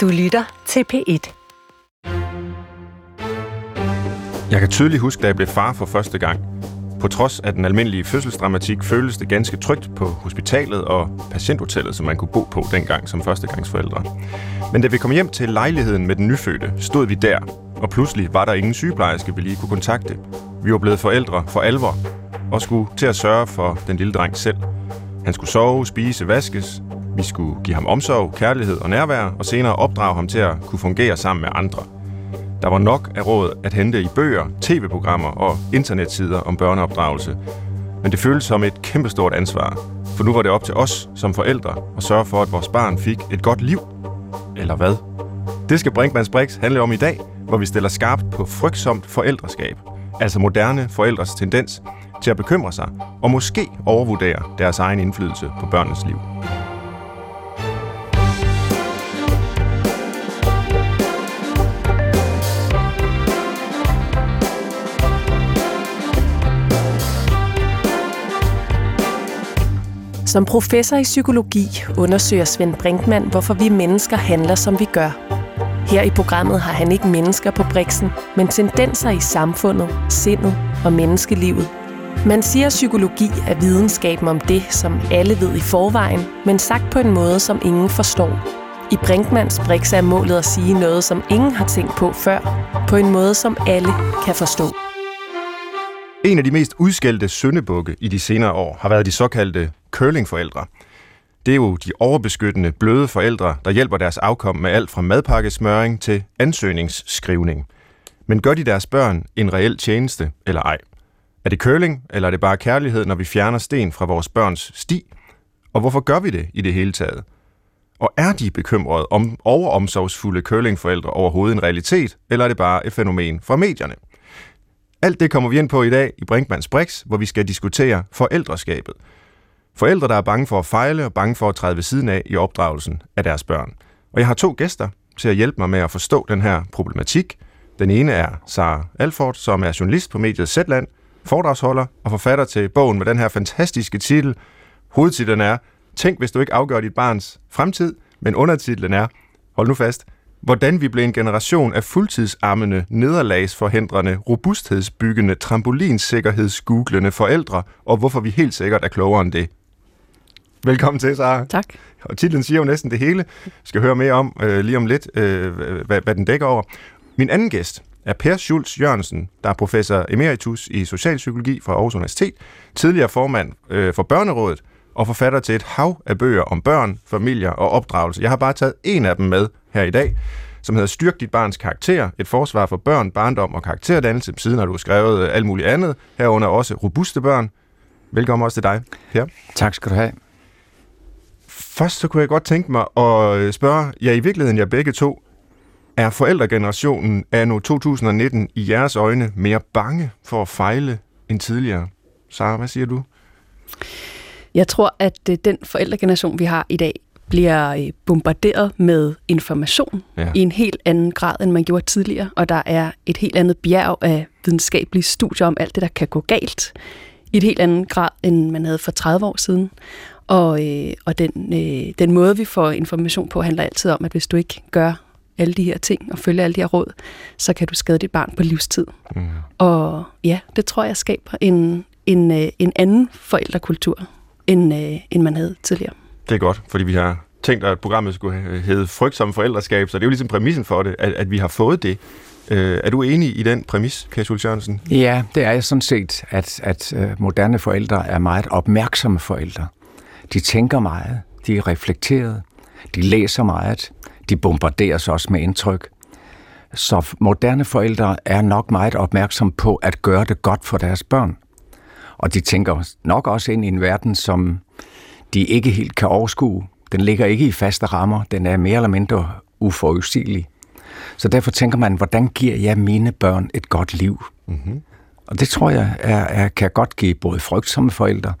Du lytter til P1. Jeg kan tydeligt huske, da jeg blev far for første gang. På trods af den almindelige fødselsdramatik føles det ganske trygt på hospitalet og patienthotellet, som man kunne bo på dengang som førstegangsforældre. Men da vi kom hjem til lejligheden med den nyfødte, stod vi der, og pludselig var der ingen sygeplejerske, vi lige kunne kontakte. Vi var blevet forældre for alvor og skulle til at sørge for den lille dreng selv. Han skulle sove, spise, vaskes. Vi skulle give ham omsorg, kærlighed og nærvær, og senere opdrage ham til at kunne fungere sammen med andre. Der var nok af råd at hente i bøger, tv-programmer og internetsider om børneopdragelse. Men det føltes som et kæmpestort ansvar, for nu var det op til os som forældre at sørge for, at vores barn fik et godt liv. Eller hvad? Det skal Brinkmanns Brix handle om i dag, hvor vi stiller skarpt på frygtsomt forældreskab, altså moderne forældres tendens til at bekymre sig og måske overvurdere deres egen indflydelse på børnenes liv. Som professor i psykologi undersøger Svend Brinkmann, hvorfor vi mennesker handler, som vi gør. Her i programmet har han ikke mennesker på briksen, men tendenser i samfundet, sindet og menneskelivet. Man siger, at psykologi er videnskaben om det, som alle ved i forvejen, men sagt på en måde, som ingen forstår. I Brinkmanns Brix er målet at sige noget, som ingen har tænkt på før, på en måde, som alle kan forstå. En af de mest udskældte syndebukke i de senere år har været de såkaldte curlingforældre. Det er jo de overbeskyttende, bløde forældre, der hjælper deres afkom med alt fra madpakkesmøring til ansøgningsskrivning. Men gør de deres børn en reel tjeneste eller ej? Er det curling, eller er det bare kærlighed, når vi fjerner sten fra vores børns sti? Og hvorfor gør vi det i det hele taget? Og er de bekymrede om overomsorgsfulde curlingforældre overhovedet en realitet, eller er det bare et fænomen fra medierne? Alt det kommer vi ind på i dag i Brinkmanns Brix, hvor vi skal diskutere forældreskabet. Forældre, der er bange for at fejle og bange for at træde ved siden af i opdragelsen af deres børn. Og jeg har to gæster til at hjælpe mig med at forstå den her problematik. Den ene er Sara Alfort, som er journalist på mediet Z-Land, foredragsholder og forfatter til bogen med den her fantastiske titel. Hovedtitlen er Tænk, hvis du ikke afgør dit barns fremtid, men undertitlen er, hold nu fast, hvordan vi blev en generation af fuldtidsammende, nederlagsforhindrende, robusthedsbyggende, trampolinsikkerhedsgooglende forældre, og hvorfor vi helt sikkert er klogere end det. Velkommen til, Sara. Tak. Og titlen siger jo næsten det hele. Vi skal høre mere om lige om lidt, hvad den dækker over. Min anden gæst er Per Schultz Jørgensen, der er professor emeritus i socialpsykologi fra Aarhus Universitet, tidligere formand for Børnerådet og forfatter til et hav af bøger om børn, familier og opdragelse. Jeg har bare taget en af dem med her i dag, som hedder Styrk dit barns karakter, et forsvar for børn, barndom og karakterdannelse. Siden har du skrevet alt muligt andet, herunder også robuste børn. Velkommen også til dig, Per. Tak skal du have. Først så kunne jeg godt tænke mig at spørge, ja, i virkeligheden jer begge to, er forældregenerationen anno 2019 i jeres øjne mere bange for at fejle end tidligere? Sara, hvad siger du? Jeg tror, at den forældregeneration, vi har i dag, bliver bombarderet med information i en helt anden grad, end man gjorde tidligere. Og der er et helt andet bjerg af videnskabelige studier om alt det, der kan gå galt. I et helt andet grad, end man havde for 30 år siden. Og den måde, vi får information på, handler altid om, at hvis du ikke gør alle de her ting og følger alle de her råd, så kan du skade dit barn på livstid. Mm. Og ja, det tror jeg skaber en anden forældrekultur, end man havde tidligere. Det er godt, fordi vi har tænkt, at programmet skulle hedde frygtsomme forældreskab, så det er jo ligesom præmissen for det, at vi har fået det. Er du enig i den præmis, Per Schultz Jørgensen? Ja, det er jeg sådan set, at moderne forældre er meget opmærksomme forældre. De tænker meget, de er reflekterede, de læser meget, de bombarderes også med indtryk. Så moderne forældre er nok meget opmærksomme på at gøre det godt for deres børn. Og de tænker nok også ind i en verden, som de ikke helt kan overskue. Den ligger ikke i faste rammer, den er mere eller mindre uforudsigelig. Så derfor tænker man, hvordan giver jeg mine børn et godt liv? Mm-hmm. Og det tror jeg kan godt give både frygtsomme forældre,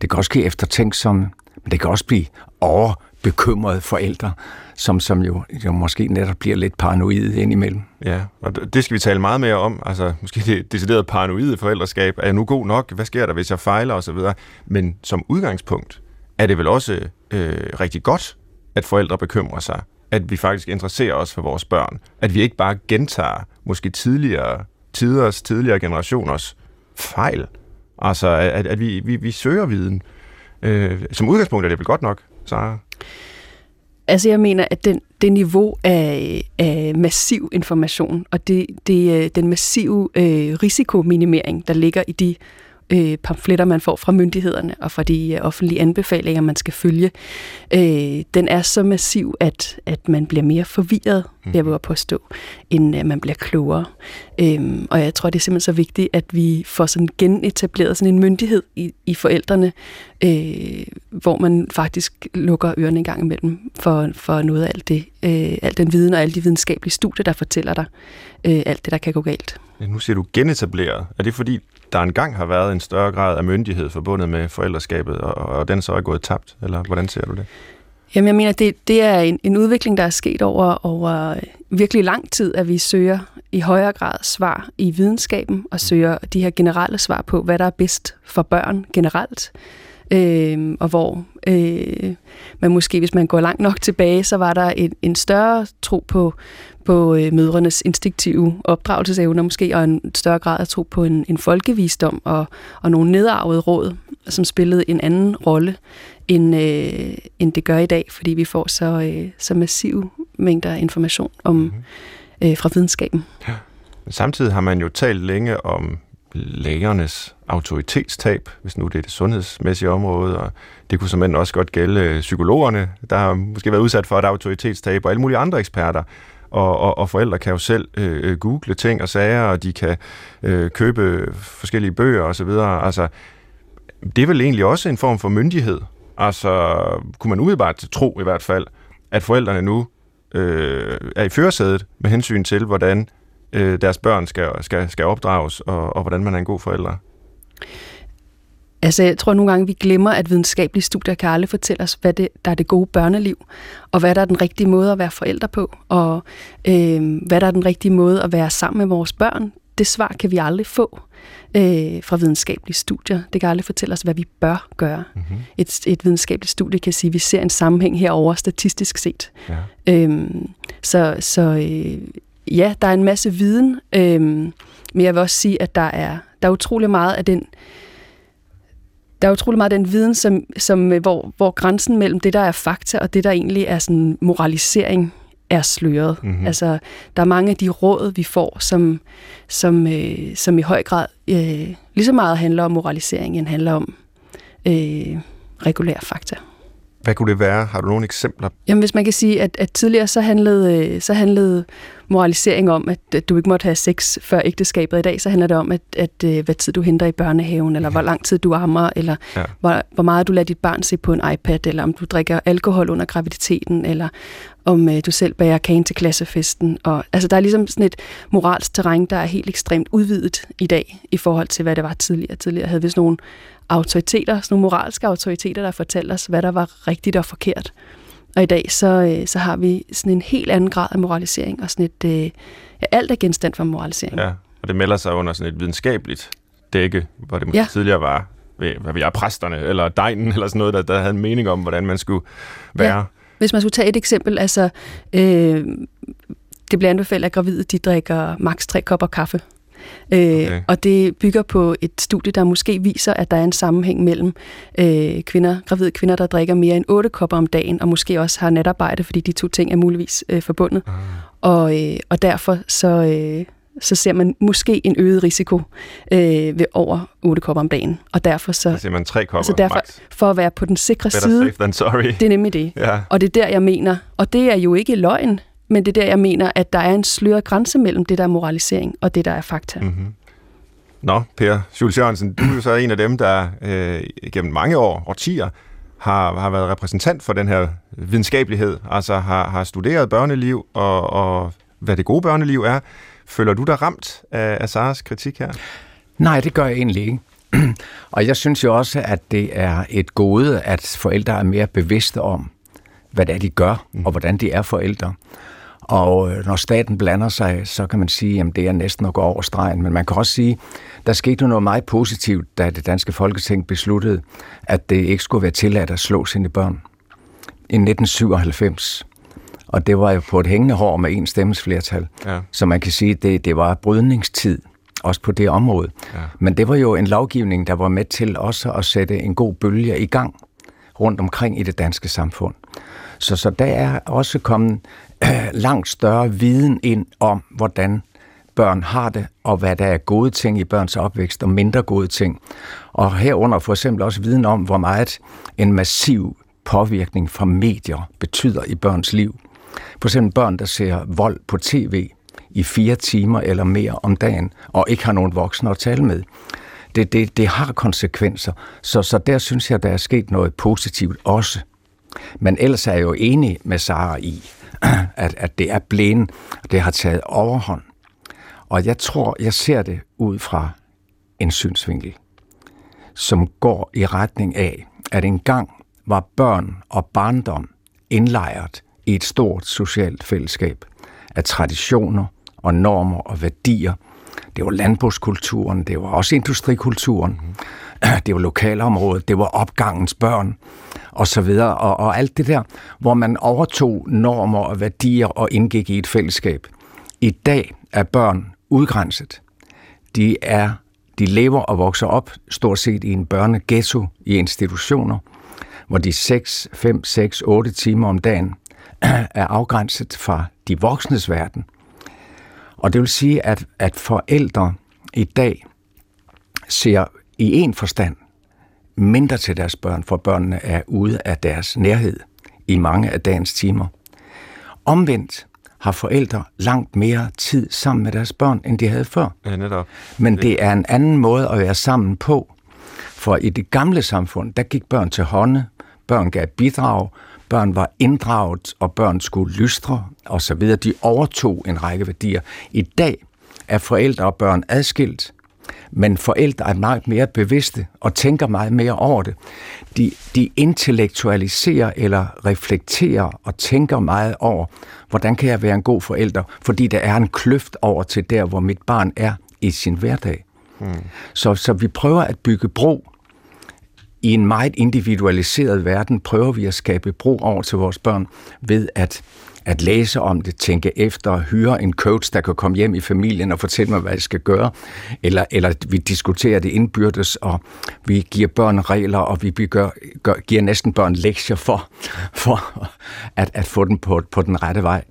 det kan også give eftertænksomme, men det kan også blive overbekymrede forældre, som jo måske netop bliver lidt paranoide indimellem. Ja, og det skal vi tale meget mere om. Altså, måske det decideret paranoide forældreskab. Er jeg nu god nok? Hvad sker der, hvis jeg fejler? Og så videre. Men som udgangspunkt er det vel også rigtig godt, at forældre bekymrer sig at vi faktisk interesserer os for vores børn. At vi ikke bare gentager måske tidligere tiders, tidligere generationers fejl. Altså, at vi søger viden. Som udgangspunkt er det vel godt nok, Sara? Altså, jeg mener, at det niveau af massiv information, og den massive risikominimering, der ligger i de pamfletter, man får fra myndighederne og fra de offentlige anbefalinger, man skal følge, den er så massiv, at man bliver mere forvirret, jeg vil påstå, end at man bliver klogere. Og jeg tror, det er simpelthen så vigtigt, at vi får sådan genetableret sådan en myndighed i forældrene, hvor man faktisk lukker ørerne en gang imellem for noget af alt det, al den viden og alle de videnskabelige studier, der fortæller dig alt det, der kan gå galt. Ja, nu siger du genetableret. Er det fordi, der engang har været en større grad af myndighed forbundet med forældreskabet, og den så er gået tabt? Eller hvordan ser du det? Jamen, jeg mener, det er en udvikling, der er sket over virkelig lang tid, at vi søger i højere grad svar i videnskaben, og søger de her generelle svar på, hvad der er bedst for børn generelt. Og hvor man måske, hvis man går langt nok tilbage, så var der en større tro på mødrenes instinktive opdragelsesevner måske, og en større grad af tro på en folkevisdom og nogle nedarvede råd, som spillede en anden rolle, end det gør i dag, fordi vi får så massive mængder information fra videnskaben. Ja. Samtidig har man jo talt længe om lægernes autoritetstab, hvis nu det er det sundhedsmæssige område, og det kunne simpelthen også godt gælde psykologerne, der har måske været udsat for et autoritetstab, og alle mulige andre eksperter. Og forældre kan jo selv google ting og sager, og de kan købe forskellige bøger osv. Altså, det er vel egentlig også en form for myndighed. Altså, kunne man umiddelbart tro i hvert fald, at forældrene nu er i førersædet med hensyn til, hvordan deres børn skal opdrages, og hvordan man er en god forælder? Altså, jeg tror nogle gange, vi glemmer, at videnskabelige studier kan aldrig fortælle os, hvad der er det gode børneliv, og hvad der er den rigtige måde at være forældre på, og hvad der er den rigtige måde at være sammen med vores børn. Det svar kan vi aldrig få fra videnskabelige studier. Det kan aldrig fortælle os, hvad vi bør gøre. Mm-hmm. Et videnskabeligt studie kan sige, at vi ser en sammenhæng herover statistisk set. Ja. Ja, der er en masse viden, men jeg vil også sige, at der er utrolig meget af den... Der er utrolig meget af den viden, hvor grænsen mellem det, der er fakta, og det, der egentlig er sådan moralisering, er sløret. Mm-hmm. Altså, der er mange af de råd, vi får, som i høj grad lige så meget handler om moralisering, end handler om regulære fakta. Hvad kunne det være? Har du nogle eksempler? Jamen, hvis man kan sige, at tidligere så handlede moralisering om, at du ikke måtte have sex før ægteskabet. I dag, så handler det om, at hvad tid du henter i børnehaven, eller hvor lang tid du ammer, eller hvor meget du lader dit barn se på en iPad, eller om du drikker alkohol under graviditeten, eller om du selv bærer kagen til klassefesten. Og, altså, der er ligesom sådan et moralsk terræn, der er helt ekstremt udvidet i dag, i forhold til, hvad det var tidligere. Tidligere havde vi sådan nogle autoriteter, sådan nogle moralske autoriteter, der fortalte os, hvad der var rigtigt og forkert. Og i dag, så har vi sådan en helt anden grad af moralisering, og sådan alt er genstand for moralisering. Ja, og det melder sig under sådan et videnskabeligt dække, hvor det måske tidligere var, hvad vi er, præsterne, eller degnen, eller sådan noget, der havde en mening om, hvordan man skulle være. Ja. Hvis man skulle tage et eksempel, altså, det bliver anbefalet, at gravide, de drikker maks 3 kopper kaffe. Okay. Og det bygger på et studie, der måske viser, at der er en sammenhæng mellem gravide kvinder, der drikker mere end 8 kopper om dagen, og måske også har natarbejde, fordi de 2 ting er muligvis forbundet. Og derfor så ser man måske en øget risiko ved over 8 kopper om dagen. Og derfor så ser man 3 kopper, altså derfor, for at være på den sikre side. Better safe than sorry. Det er nemlig det. Yeah. Og det er der, jeg mener, og det er jo ikke løgn, men det er der, jeg mener, at der er en sløret grænse mellem det, der er moralisering, og det, der er fakta. Mm-hmm. Nå, Per Schultz Jørgensen, du er jo så en af dem, der gennem mange år, årtier, har været repræsentant for den her videnskabelighed, altså har studeret børneliv, og hvad det gode børneliv er. Føler du dig ramt af Saras kritik her? Nej, det gør jeg egentlig ikke. Og jeg synes jo også, at det er et gode, at forældre er mere bevidste om, hvad det er, de gør, og hvordan de er forældre. Og når staten blander sig, så kan man sige, at det er næsten at gå over stregen. Men man kan også sige, at der skete noget meget positivt, da det danske Folketing besluttede, at det ikke skulle være tilladt at slå sine børn i 1997. Og det var jo på et hængende hår med en stemmes flertal. Ja. Så man kan sige, at det var brydningstid, også på det område. Ja. Men det var jo en lovgivning, der var med til også at sætte en god bølge i gang rundt omkring i det danske samfund. Så der er også kommet langt større viden ind om, hvordan børn har det, og hvad der er gode ting i børns opvækst, og mindre gode ting. Og herunder for eksempel også viden om, hvor meget en massiv påvirkning fra medier betyder i børns liv. For eksempel børn, der ser vold på tv i 4 timer eller mere om dagen, og ikke har nogen voksne at tale med. Det har konsekvenser, så der synes jeg, der er sket noget positivt også. Men ellers er jeg jo enig med Sara i, at det er blæn, det har taget overhånd. Og jeg tror, jeg ser det ud fra en synsvinkel, som går i retning af, at engang var børn og barndom indlejret i et stort socialt fællesskab af traditioner og normer og værdier. Det var landbrugskulturen, det var også industrikulturen, det var lokalområdet, det var opgangens børn og så videre, og alt det der, hvor man overtog normer og værdier og indgik i et fællesskab. I dag er børn udgrænset. De lever og vokser op stort set i en børneghetto i institutioner, hvor de 8 timer om dagen er afgrænset fra de voksnes verden. Og det vil sige, at forældre i dag ser i en forstand mindre til deres børn, for børnene er ude af deres nærhed i mange af dagens timer. Omvendt har forældre langt mere tid sammen med deres børn, end de havde før. Ja, netop. Men det er en anden måde at være sammen på. For i det gamle samfund, der gik børn til hånde, børn gav bidrag, børn var inddraget, og børn skulle lystre osv. De overtog en række værdier. I dag er forældre og børn adskilt, men forældre er meget mere bevidste og tænker meget mere over det. De intellektualiserer eller reflekterer og tænker meget over, hvordan kan jeg være en god forælder, fordi der er en kløft over til der, hvor mit barn er i sin hverdag. Så vi prøver at bygge bro. I en meget individualiseret verden prøver vi at skabe bro over til vores børn ved at læse om det, tænke efter, hyre en coach, der kan komme hjem i familien og fortælle mig, hvad jeg skal gøre, eller vi diskuterer det indbyrdes, og vi giver børn regler, og vi giver næsten børn lektier for at få dem på den rette vej.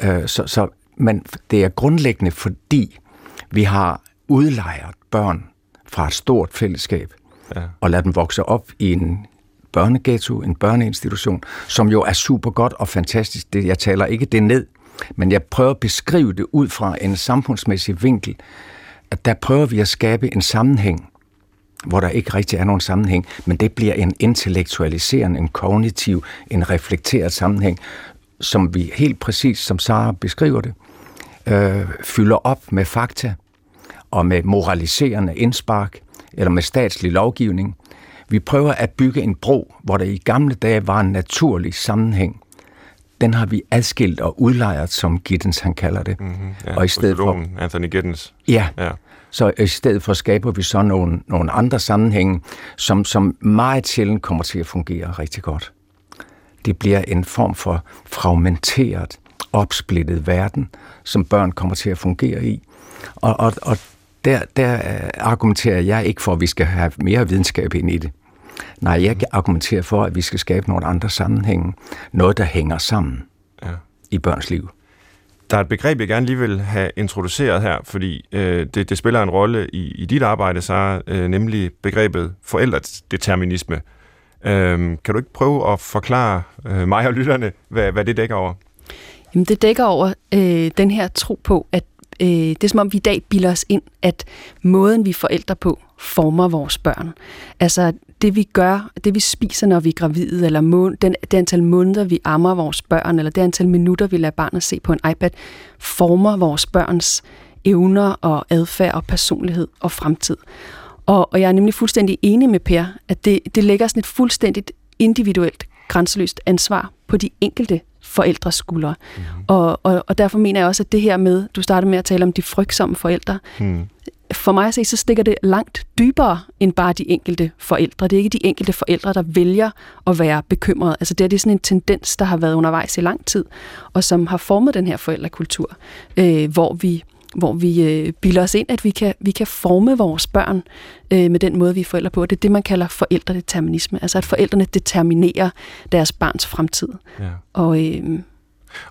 Ja. Men det er grundlæggende, fordi vi har udlejret børn fra et stort fællesskab, ja, og lader dem vokse op i en børneghetto, en børneinstitution, som jo er super godt og fantastisk. Jeg taler ikke det ned, men jeg prøver at beskrive det ud fra en samfundsmæssig vinkel, at der prøver vi at skabe en sammenhæng, hvor der ikke rigtig er nogen sammenhæng, men det bliver en intellektualiserende, en kognitiv, en reflekteret sammenhæng, som vi helt præcis, som Sara beskriver det, fylder op med fakta og med moraliserende indspark eller med statslig lovgivning. Vi prøver at bygge en bro, hvor der i gamle dage var en naturlig sammenhæng. Den har vi adskilt og udlejret, som Giddens han kalder det. Mm-hmm, ja. Og i stedet for Anthony Giddens. Ja, ja. Så i stedet for skaber vi så nogle andre sammenhænge, som meget sjældent kommer til at fungere rigtig godt. Det bliver en form for fragmenteret, opsplittet verden, som børn kommer til at fungere i. Og der argumenterer jeg ikke for, at vi skal have mere videnskab ind i det. Nej, jeg argumenterer for, at vi skal skabe nogle andre sammenhænge. Noget, der hænger sammen, ja, i børns liv. Der er et begreb, jeg gerne lige vil have introduceret her, fordi det spiller en rolle i dit arbejde, Sara, nemlig begrebet forældredeterminisme. Kan du ikke prøve at forklare mig og lytterne, hvad det dækker over? Jamen, det dækker over den her tro på, at det er som om, vi i dag bilder os ind, at måden, vi forældre på, former vores børn. Altså det, vi gør, det vi spiser, når vi er gravide, eller det antal måneder, vi ammer vores børn, eller det antal minutter, vi lader barnet se på en iPad, former vores børns evner og adfærd og personlighed og fremtid. Og jeg er nemlig fuldstændig enig med Per, at det lægger sådan et fuldstændigt individuelt, grænseløst ansvar på de enkelte forældres skuldre. Mm. Og derfor mener jeg også, at det her med, du startede med at tale om de frygtsomme forældre, for mig at se, så stikker det langt dybere end bare de enkelte forældre. Det er ikke de enkelte forældre, der vælger at være bekymrede. Altså det er sådan en tendens, der har været undervejs i lang tid, og som har formet den her forældrekultur, hvor vi bilder os ind, at vi kan forme vores børn med den måde, vi er forældre på. Det er det, man kalder forældredeterminisme. Altså at forældrene determinerer deres barns fremtid. Ja. Og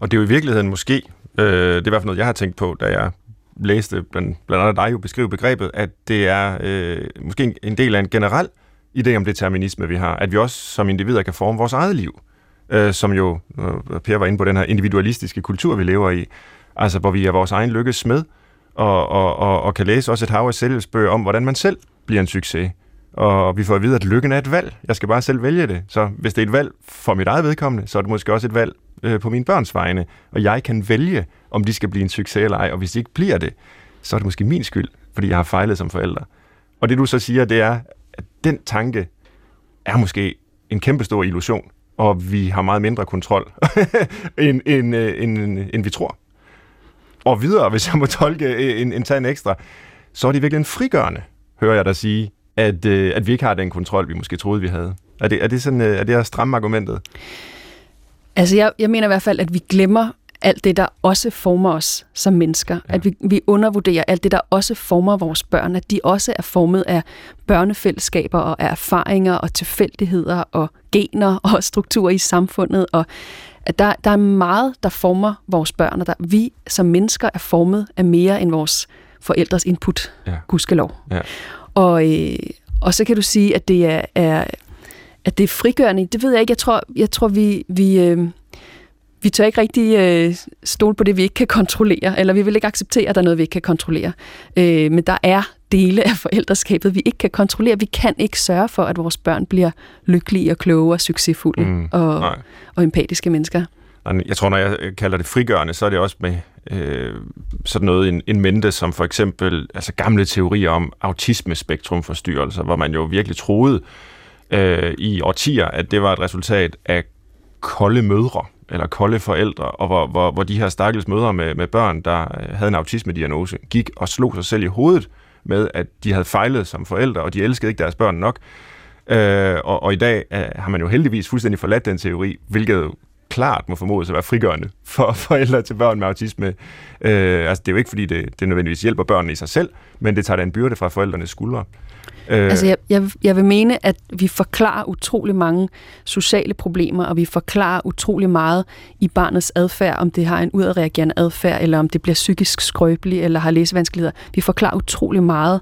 det er jo i virkeligheden måske, det er i hvert fald noget, jeg har tænkt på, da jeg læste blandt andet dig jo beskrive begrebet, at det er måske en del af en generel idé om determinisme, vi har. At vi også som individer kan forme vores eget liv, som jo, Per var inde på, den her individualistiske kultur, vi lever i. Altså, hvor vi er vores egen lykkes smed, og kan læse også et hav af selvhjælpsbøger om, hvordan man selv bliver en succes. Og vi får at vide, at lykken er et valg. Jeg skal bare selv vælge det. Så hvis det er et valg for mit eget vedkommende, så er det måske også et valg på mine børns vegne. Og jeg kan vælge, om de skal blive en succes eller ej. Og hvis de ikke bliver det, så er det måske min skyld, fordi jeg har fejlet som forælder. Og det du så siger, det er, at den tanke er måske en kæmpestor illusion, og vi har meget mindre kontrol, end vi tror. Og videre, hvis jeg må tolke en tand ekstra, så er det virkelig en frigørende, hører jeg dig sige, at vi ikke har den kontrol, vi måske troede, vi havde. Er det at stramme argumentet? Altså, jeg mener i hvert fald, at vi glemmer alt det, der også former os som mennesker. Ja. At vi undervurderer alt det, der også former vores børn. At de også er formet af børnefællesskaber og af erfaringer og tilfældigheder og gener og strukturer i samfundet. Og at der er meget, der former vores børn, og vi som mennesker er formet af mere end vores forældres input, ja. Gudskelov. Ja. Og så kan du sige, at det er frigørende. Det ved jeg ikke. Jeg tror vi tør ikke rigtig stole på det, vi ikke kan kontrollere, eller vi vil ikke acceptere, at der er noget, vi ikke kan kontrollere. Men der er dele af forældreskabet, vi ikke kan kontrollere. Vi kan ikke sørge for, at vores børn bliver lykkelige og kloge og succesfulde og empatiske mennesker. Jeg tror, når jeg kalder det frigørende, så er det også med sådan noget en mente, som for eksempel altså gamle teorier om autismespektrumforstyrrelser, hvor man jo virkelig troede i årtier, at det var et resultat af kolde mødre eller kolde forældre, og hvor de her stakkels mødre med børn, der havde en autismediagnose, gik og slog sig selv i hovedet med, at de havde fejlet som forældre, og de elskede ikke deres børn nok. Og i dag har man jo heldigvis fuldstændig forladt den teori, hvilket jo klart må formodes at være frigørende for forældre til børn med autisme. Altså, det er jo ikke, fordi det nødvendigvis hjælper børnene i sig selv, men det tager da en byrde fra forældrenes skuldre. Altså, jeg vil mene, at vi forklarer utrolig mange sociale problemer, og vi forklarer utrolig meget i barnets adfærd, om det har en udadreagerende adfærd, eller om det bliver psykisk skrøbeligt, eller har læsevanskeligheder. Vi forklarer utrolig meget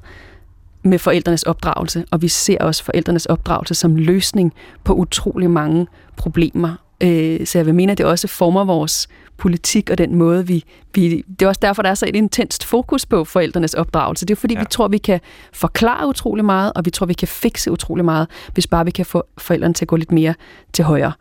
med forældrenes opdragelse, og vi ser også forældrenes opdragelse som løsning på utrolig mange problemer. Så jeg vil mene, at det også former vores politik og den måde, vi... Det er også derfor, der er så et intenst fokus på forældrenes opdragelse. Det er fordi, vi tror, vi kan forklare utrolig meget, og vi tror, vi kan fikse utrolig meget, hvis bare vi kan få forældrene til at gå lidt mere til højre.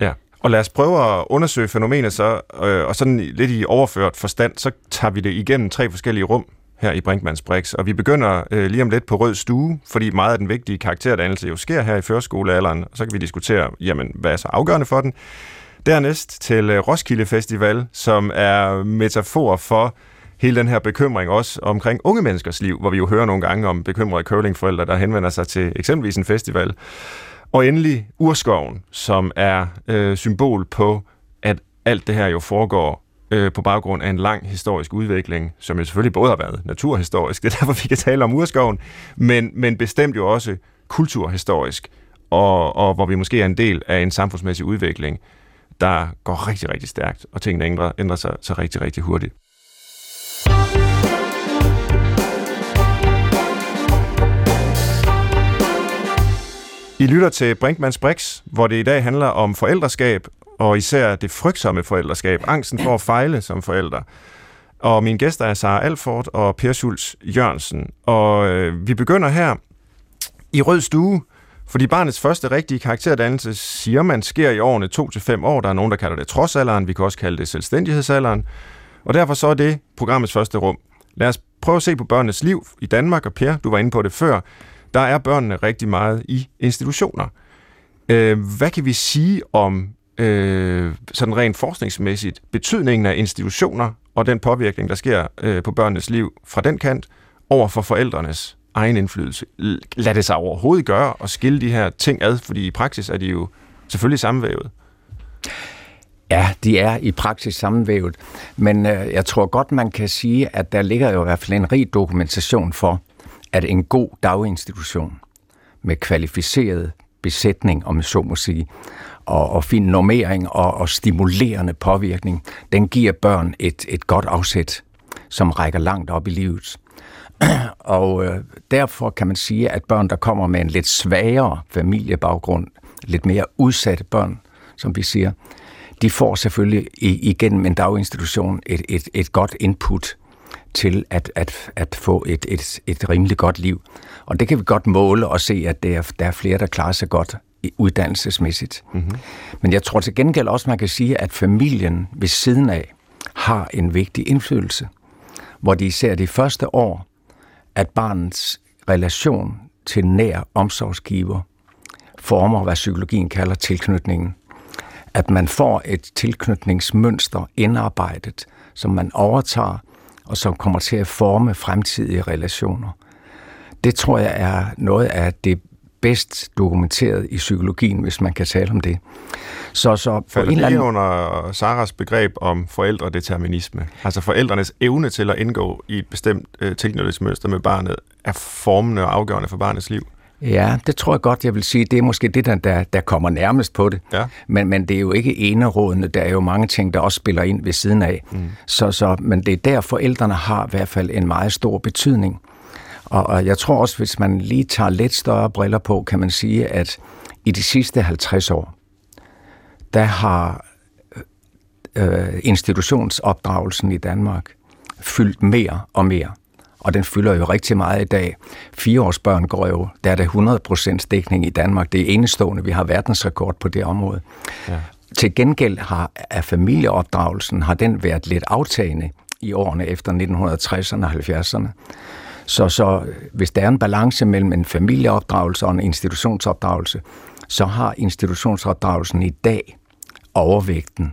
Ja, og lad os prøve at undersøge fænomenet så, og sådan lidt i overført forstand, så tager vi det igennem tre forskellige rum her i Brinkmanns Brix, og vi begynder lige om lidt på rød stue, fordi meget af den vigtige karakterdannelse jo sker her i førskolealderen, og så kan vi diskutere, jamen, hvad er så afgørende for den. Dernæst til Roskilde Festival, som er metafor for hele den her bekymring også omkring unge menneskers liv, hvor vi jo hører nogle gange om bekymrede curlingforældre, der henvender sig til eksempelvis en festival. Og endelig urskoven, som er symbol på, at alt det her jo foregår på baggrund af en lang historisk udvikling, som jo selvfølgelig både har været naturhistorisk, det er derfor, vi kan tale om urskoven, men bestemt jo også kulturhistorisk, og hvor vi måske er en del af en samfundsmæssig udvikling, der går rigtig, rigtig stærkt, og tingene ændrer sig så rigtig, rigtig hurtigt. I lytter til Brinkmanns Brix, hvor det i dag handler om forældreskab, og især det frygtsomme forældreskab, angsten for at fejle som forældre. Og mine gæster er Sara Alfort og Per Schultz Jørgensen. Og vi begynder her i rød stue, fordi barnets første rigtige karakterdannelse, siger man, sker i årene 2-5 år. Der er nogen, der kalder det trodsalderen, vi kan også kalde det selvstændighedsalderen. Og derfor så er det programmets første rum. Lad os prøve at se på børnenes liv i Danmark, og Per, du var inde på det før. Der er børnene rigtig meget i institutioner. Hvad kan vi sige om sådan rent forskningsmæssigt betydningen af institutioner og den påvirkning, der sker på børnenes liv fra den kant, over for forældrenes egen indflydelse. Lad det sig overhovedet gøre og skille de her ting ad, fordi i praksis er de jo selvfølgelig sammenvævet. Ja, de er i praksis sammenvævet, men jeg tror godt, man kan sige, at der ligger jo i hvert fald en rig dokumentation for, at en god daginstitution med kvalificeret besætning, om så må sige, og fin normering og stimulerende påvirkning, den giver børn et godt afsæt, som rækker langt op i livet. Og derfor kan man sige, at børn, der kommer med en lidt svagere familiebaggrund, lidt mere udsatte børn, som vi siger, de får selvfølgelig igennem en daginstitution et godt input til at få et rimeligt godt liv. Og det kan vi godt måle og se, at der er flere, der klarer sig godt uddannelsesmæssigt. Mm-hmm. Men jeg tror til gengæld også, man kan sige, at familien ved siden af har en vigtig indflydelse, hvor de især de første år, at barnets relation til nær omsorgsgiver former, hvad psykologien kalder tilknytningen. At man får et tilknytningsmønster indarbejdet, som man overtager, og som kommer til at forme fremtidige relationer. Det tror jeg er noget af det bedst dokumenteret i psykologien, hvis man kan tale om det. Så falder det anden under Saras begreb om forældredeterminisme? Altså forældrenes evne til at indgå i et bestemt tilknytningsmønster med barnet er formende og afgørende for barnets liv? Ja, det tror jeg godt, jeg vil sige. Det er måske det, der kommer nærmest på det. Ja. Men det er jo ikke enerådende. Der er jo mange ting, der også spiller ind ved siden af. Mm. Men det er der, forældrene har i hvert fald en meget stor betydning. Og jeg tror også, hvis man lige tager lidt større briller på, kan man sige, at i de sidste 50 år, der har institutionsopdragelsen i Danmark fyldt mere og mere. Og den fylder jo rigtig meget i dag. 4-årsbørn går jo, der er der 100% dækning i Danmark. Det er enestående, vi har verdensrekord på det område. Ja. Til gengæld er familieopdragelsen, har den været lidt aftagende i årene efter 1960'erne og 70'erne. Så hvis der er en balance mellem en familieopdragelse og en institutionsopdragelse, så har institutionsopdragelsen i dag overvægten.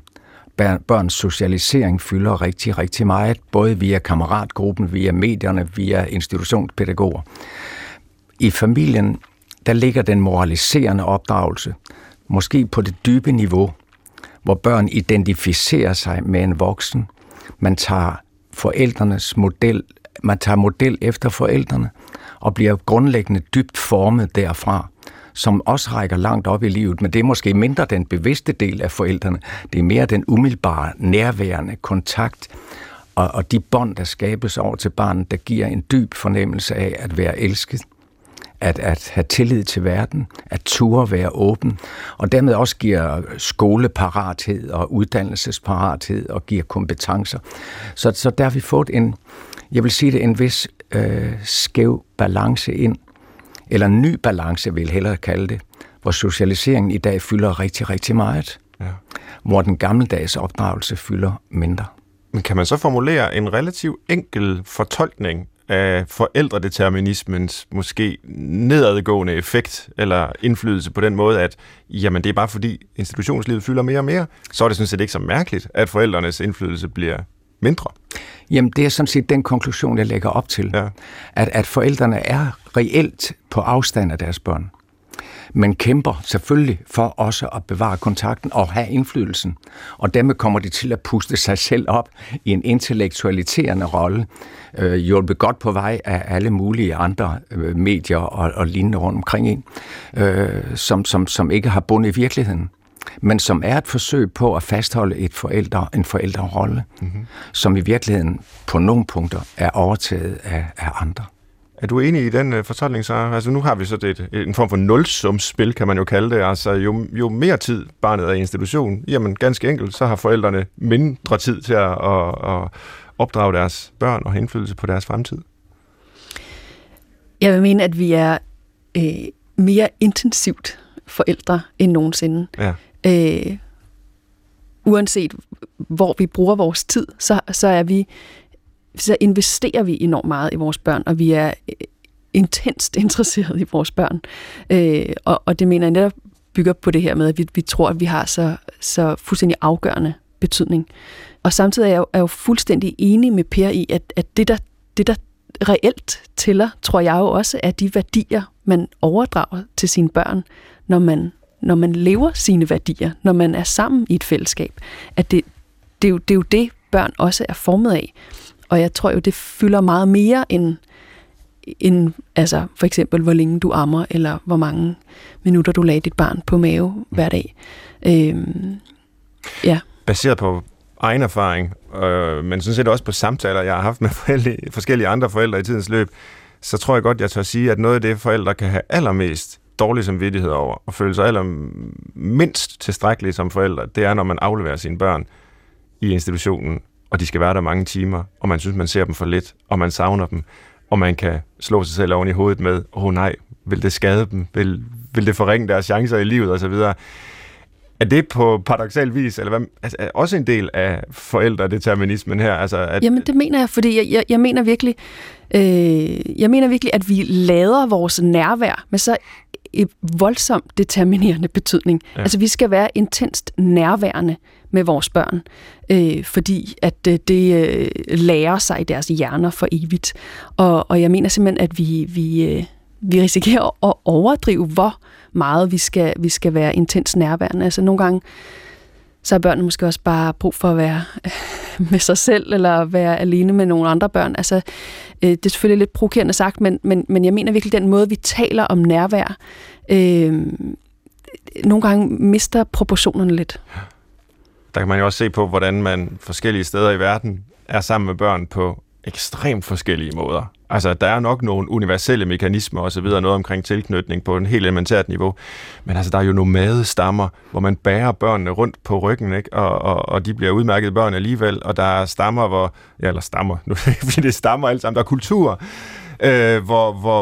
Børns socialisering fylder rigtig, rigtig meget, både via kammeratgruppen, via medierne, via institutionspædagoger. I familien, der ligger den moraliserende opdragelse, måske på det dybe niveau, hvor børn identificerer sig med en voksen. Man tager forældrenes model, man tager model efter forældrene og bliver grundlæggende dybt formet derfra, som også rækker langt op i livet, men det er måske mindre den bevidste del af forældrene. Det er mere den umiddelbare, nærværende kontakt, og de bånd, der skabes over til barnet, der giver en dyb fornemmelse af at være elsket, at have tillid til verden, at ture være åben, og dermed også giver skoleparathed og uddannelsesparathed og giver kompetencer. Så der har vi fået en, jeg vil sige det, en vis skæv balance ind, eller en ny balance, vil jeg hellere kalde det, hvor socialiseringen i dag fylder rigtig, rigtig meget, ja, hvor den gammeldags opdragelse fylder mindre. Men kan man så formulere en relativt enkel fortolkning af forældredeterminismens måske nedadgående effekt eller indflydelse på den måde, at jamen, det er bare fordi institutionslivet fylder mere og mere, så er det sådan set ikke så mærkeligt, at forældrenes indflydelse bliver mindre? Jamen, det er sådan set den konklusion, jeg lægger op til. Ja. At forældrene er reelt på afstand af deres børn, men kæmper selvfølgelig for også at bevare kontakten og have indflydelsen. Og dermed kommer de til at puste sig selv op i en intellektualiserende rolle, hjulpet godt på vej af alle mulige andre medier og lignende rundt omkring en, som ikke har bund i virkeligheden, men som er et forsøg på at fastholde en forældrerolle, mm-hmm, som i virkeligheden på nogle punkter er overtaget af andre. Er du enig i den fortælling, så? Altså nu har vi så en form for nulsumsspil, kan man jo kalde det. Altså jo mere tid barnet er i institution, jamen ganske enkelt, så har forældrene mindre tid til at opdrage deres børn og have indflydelse på deres fremtid. Jeg vil mene, at vi er mere intensivt forældre end nogensinde. Ja. Uanset hvor vi bruger vores tid, så investerer vi enormt meget i vores børn, og vi er intenst interesserede i vores børn. Og det mener jeg netop bygger på det her med, at vi tror, at vi har så fuldstændig afgørende betydning. Og samtidig er jeg jo fuldstændig enig med Per i, at det der reelt tæller, tror jeg jo også, er de værdier, man overdrager til sine børn, når man lever sine værdier, når man er sammen i et fællesskab. At det er jo det, børn også er formet af. Og jeg tror jo, det fylder meget mere end altså for eksempel, hvor længe du ammer, eller hvor mange minutter du lagde dit barn på mave hver dag. Ja. Baseret på egen erfaring, men sådan set også på samtaler, jeg har haft med forskellige andre forældre i tidens løb, så tror jeg godt, jeg tør sige, at noget af det, forældre kan have allermest dårlig samvittighed over, og føle sig allermindst tilstrækkelige som forældre, det er, når man afleverer sine børn i institutionen, og de skal være der mange timer, og man synes, man ser dem for lidt, og man savner dem, og man kan slå sig selv oven i hovedet med, nej, vil det skade dem? Vil det forringe deres chancer i livet? Og så videre. Er det på paradoksal vis, eller hvad, altså, er også en del af forældredeterminismen her? Altså, Jamen, det mener jeg, fordi jeg mener virkelig, at vi lader vores nærvær med så voldsomt determinerende betydning. Ja. Altså, vi skal være intenst nærværende med vores børn, fordi at det lærer sig i deres hjerner for evigt. Og jeg mener simpelthen, at vi risikerer at overdrive, hvor meget vi skal være intens nærværende. Altså nogle gange, så har børnene måske også bare brug for at være med sig selv, eller være alene med nogle andre børn. Altså, det er selvfølgelig lidt provokerende sagt, men jeg mener virkelig, den måde, vi taler om nærvær, nogle gange mister proportionerne lidt. Der kan man jo også se på, hvordan man forskellige steder i verden er sammen med børn på ekstremt forskellige måder. Altså, der er nok nogle universelle mekanismer og så videre, noget omkring tilknytning på en helt elementært niveau. Men altså, der er jo nomadestammer, hvor man bærer børnene rundt på ryggen, ikke? Og de bliver udmærkede børn alligevel. Og der er stammer, stammer alle sammen. Der er kulturer,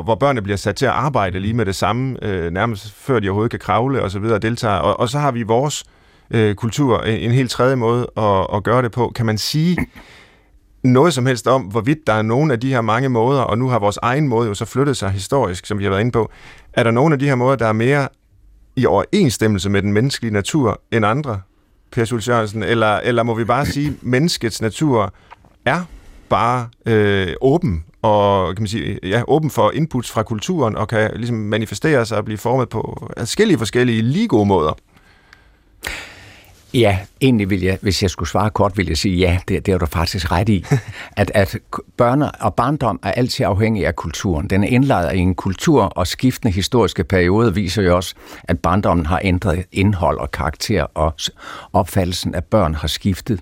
hvor børnene bliver sat til at arbejde lige med det samme, nærmest før de overhovedet kan kravle og så videre og deltage. Og så har vi vores kultur, en helt tredje måde at gøre det på. Kan man sige noget som helst om, hvorvidt der er nogle af de her mange måder, og nu har vores egen måde jo så flyttet sig historisk, som vi har været inde på, er der nogle af de her måder, der er mere i overensstemmelse med den menneskelige natur end andre, Per Schultz Jørgensen, eller må vi bare sige, at menneskets natur er bare åben, og kan man sige, ja, åben for inputs fra kulturen, og kan ligesom manifestere sig og blive formet på forskellige lige gode måder? Ja, egentlig vil jeg, hvis jeg skulle svare kort, vil jeg sige, ja, det er du faktisk ret i. At børn og barndom er altid afhængig af kulturen. Den er indlejret i en kultur, og skiftende historiske perioder viser jo også, at barndommen har ændret indhold og karakter, og opfattelsen af børn har skiftet.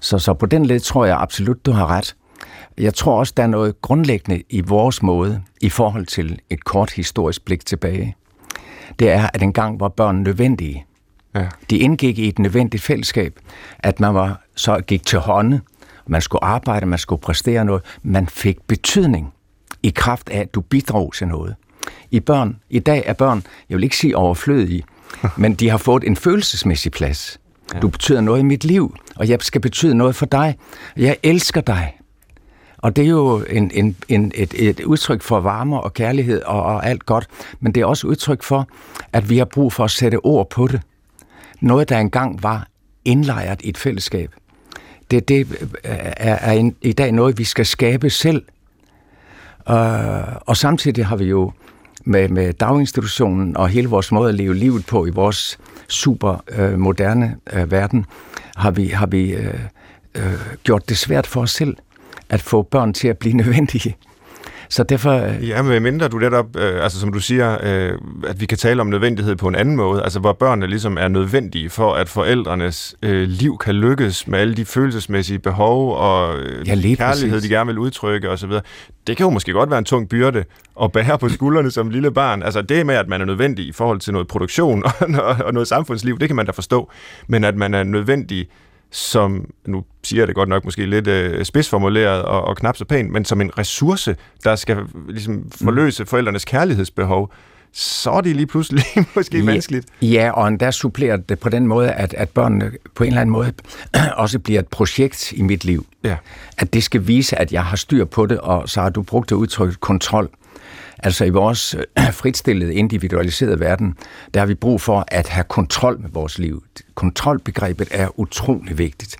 Så på den led tror jeg absolut, du har ret. Jeg tror også, der er noget grundlæggende i vores måde, i forhold til et kort historisk blik tilbage. Det er, at engang var børn nødvendige. Ja. De indgik i et nødvendigt fællesskab, at man gik til hånden, man skulle arbejde, man skulle præstere noget, man fik betydning i kraft af, at du bidrog til noget. I dag er børn, jeg vil ikke sige overflødige, men de har fået en følelsesmæssig plads. Ja. Du betyder noget i mit liv, og jeg skal betyde noget for dig. Jeg elsker dig. Og det er jo et udtryk for varme og kærlighed og alt godt, men det er også udtryk for, at vi har brug for at sætte ord på det. Noget, der engang var indlejret i et fællesskab. Det er i dag noget, vi skal skabe selv. Og samtidig har vi jo med daginstitutionen og hele vores måde at leve livet på i vores super moderne verden, har vi gjort det svært for os selv at få børn til at blive nødvendige. Så derfor... Ja, men mindre du netop, altså som du siger, at vi kan tale om nødvendighed på en anden måde, altså hvor børnene ligesom er nødvendige for, at forældrenes liv kan lykkes med alle de følelsesmæssige behov og kærlighed, præcis, de gerne vil udtrykke osv. Det kan jo måske godt være en tung byrde at bære på skuldrene som lille barn. Altså det med, at man er nødvendig i forhold til noget produktion og noget samfundsliv, det kan man da forstå. Men at man er nødvendig som, nu siger jeg det godt nok måske lidt spidsformuleret og knap så pænt, men som en ressource, der skal ligesom forløse forældrenes kærlighedsbehov, så er det lige pludselig måske vanskeligt. Ja, og endda supplerer det på den måde, at børnene på en eller anden måde også bliver et projekt i mit liv. Ja. At det skal vise, at jeg har styr på det, og så har du brugt det udtryk kontrol. Altså i vores fritstillede, individualiserede verden, der har vi brug for at have kontrol med vores liv. Kontrolbegrebet er utrolig vigtigt.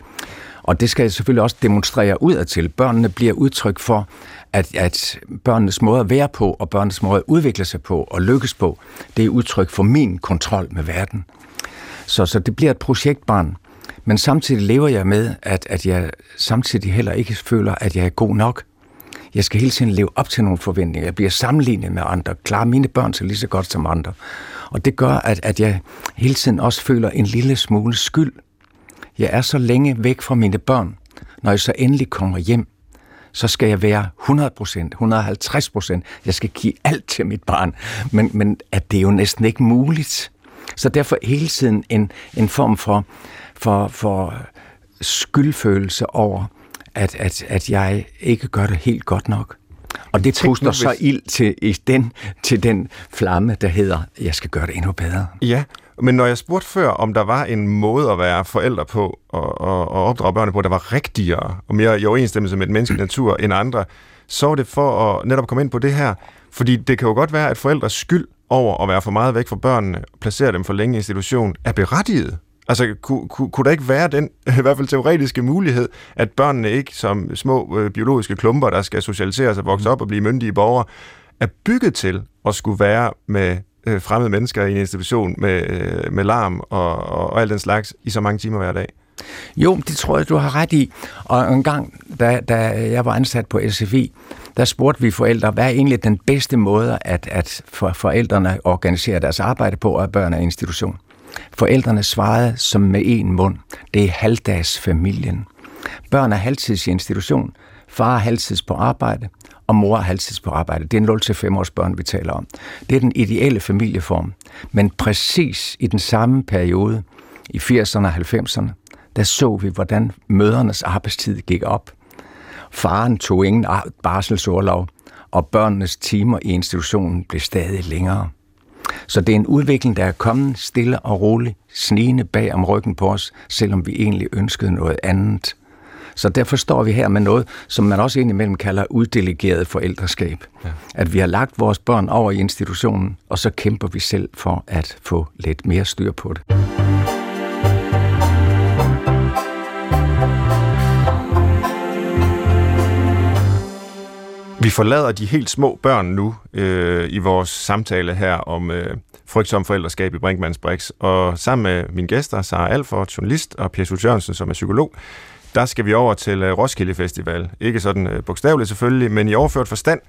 Og det skal jeg selvfølgelig også demonstrere udadtil. Børnene bliver udtryk for, at børnenes måde at være på, og børnenes måde at udvikle sig på og lykkes på, det er udtryk for min kontrol med verden. Så det bliver et projektbarn. Men samtidig lever jeg med, at jeg samtidig heller ikke føler, at jeg er god nok. Jeg skal hele tiden leve op til nogle forventninger. Jeg bliver sammenlignet med andre. Klarer mine børn sig lige så godt som andre. Og det gør, at jeg hele tiden også føler en lille smule skyld. Jeg er så længe væk fra mine børn. Når jeg så endelig kommer hjem, så skal jeg være 100%, 150%. Jeg skal give alt til mit barn. Men at det er jo næsten ikke muligt. Så derfor hele tiden en form for skyldfølelse over, at jeg ikke gør det helt godt nok. Og det puster så ild til den flamme, der hedder, jeg skal gøre det endnu bedre. Ja, men når jeg spurgte før, om der var en måde at være forældre på og opdrage børnene på, der var rigtigere og mere i overensstemmelse med den menneskelige natur end andre, så var det for at netop komme ind på det her. Fordi det kan jo godt være, at forældres skyld over at være for meget væk fra børnene, placere dem for længe i institution, er berettiget. Altså, kunne der ikke være den, i hvert fald teoretiske mulighed, at børnene ikke som små biologiske klumper, der skal socialisere sig, vokse op og blive myndige borgere, er bygget til at skulle være med fremmede mennesker i en institution med larm og alt den slags i så mange timer hver dag? Jo, det tror jeg, du har ret i. Og en gang, da jeg var ansat på SFI, der spurgte vi forældre, hvad er egentlig den bedste måde, at forældrene organiserer deres arbejde på, og at børn er i institution? Forældrene svarede som med en mund. Det er halvdagsfamilien. Børn er halvtids i institution. Far er halvtids på arbejde, og mor er halvtids på arbejde. Det er 0-5 års børn, vi taler om. Det er den ideelle familieform. Men præcis i den samme periode, i 80'erne og 90'erne, der så vi, hvordan mødrenes arbejdstid gik op. Faren tog ingen barselsorlov, og børnenes timer i institutionen blev stadig længere. Så det er en udvikling, der er kommet stille og roligt, snigende bag om ryggen på os, selvom vi egentlig ønskede noget andet. Så derfor står vi her med noget, som man også indimellem kalder uddelegeret forældreskab. Ja. At vi har lagt vores børn over i institutionen, og så kæmper vi selv for at få lidt mere styr på det. Vi forlader de helt små børn nu i vores samtale her om frygtsomt forældreskab i Brinkmanns Brix. Og sammen med mine gæster, Sara Alfort, journalist, og Per Schultz Jørgensen, som er psykolog, der skal vi over til Roskilde Festival. Ikke sådan bogstaveligt selvfølgelig, men i overført forstand.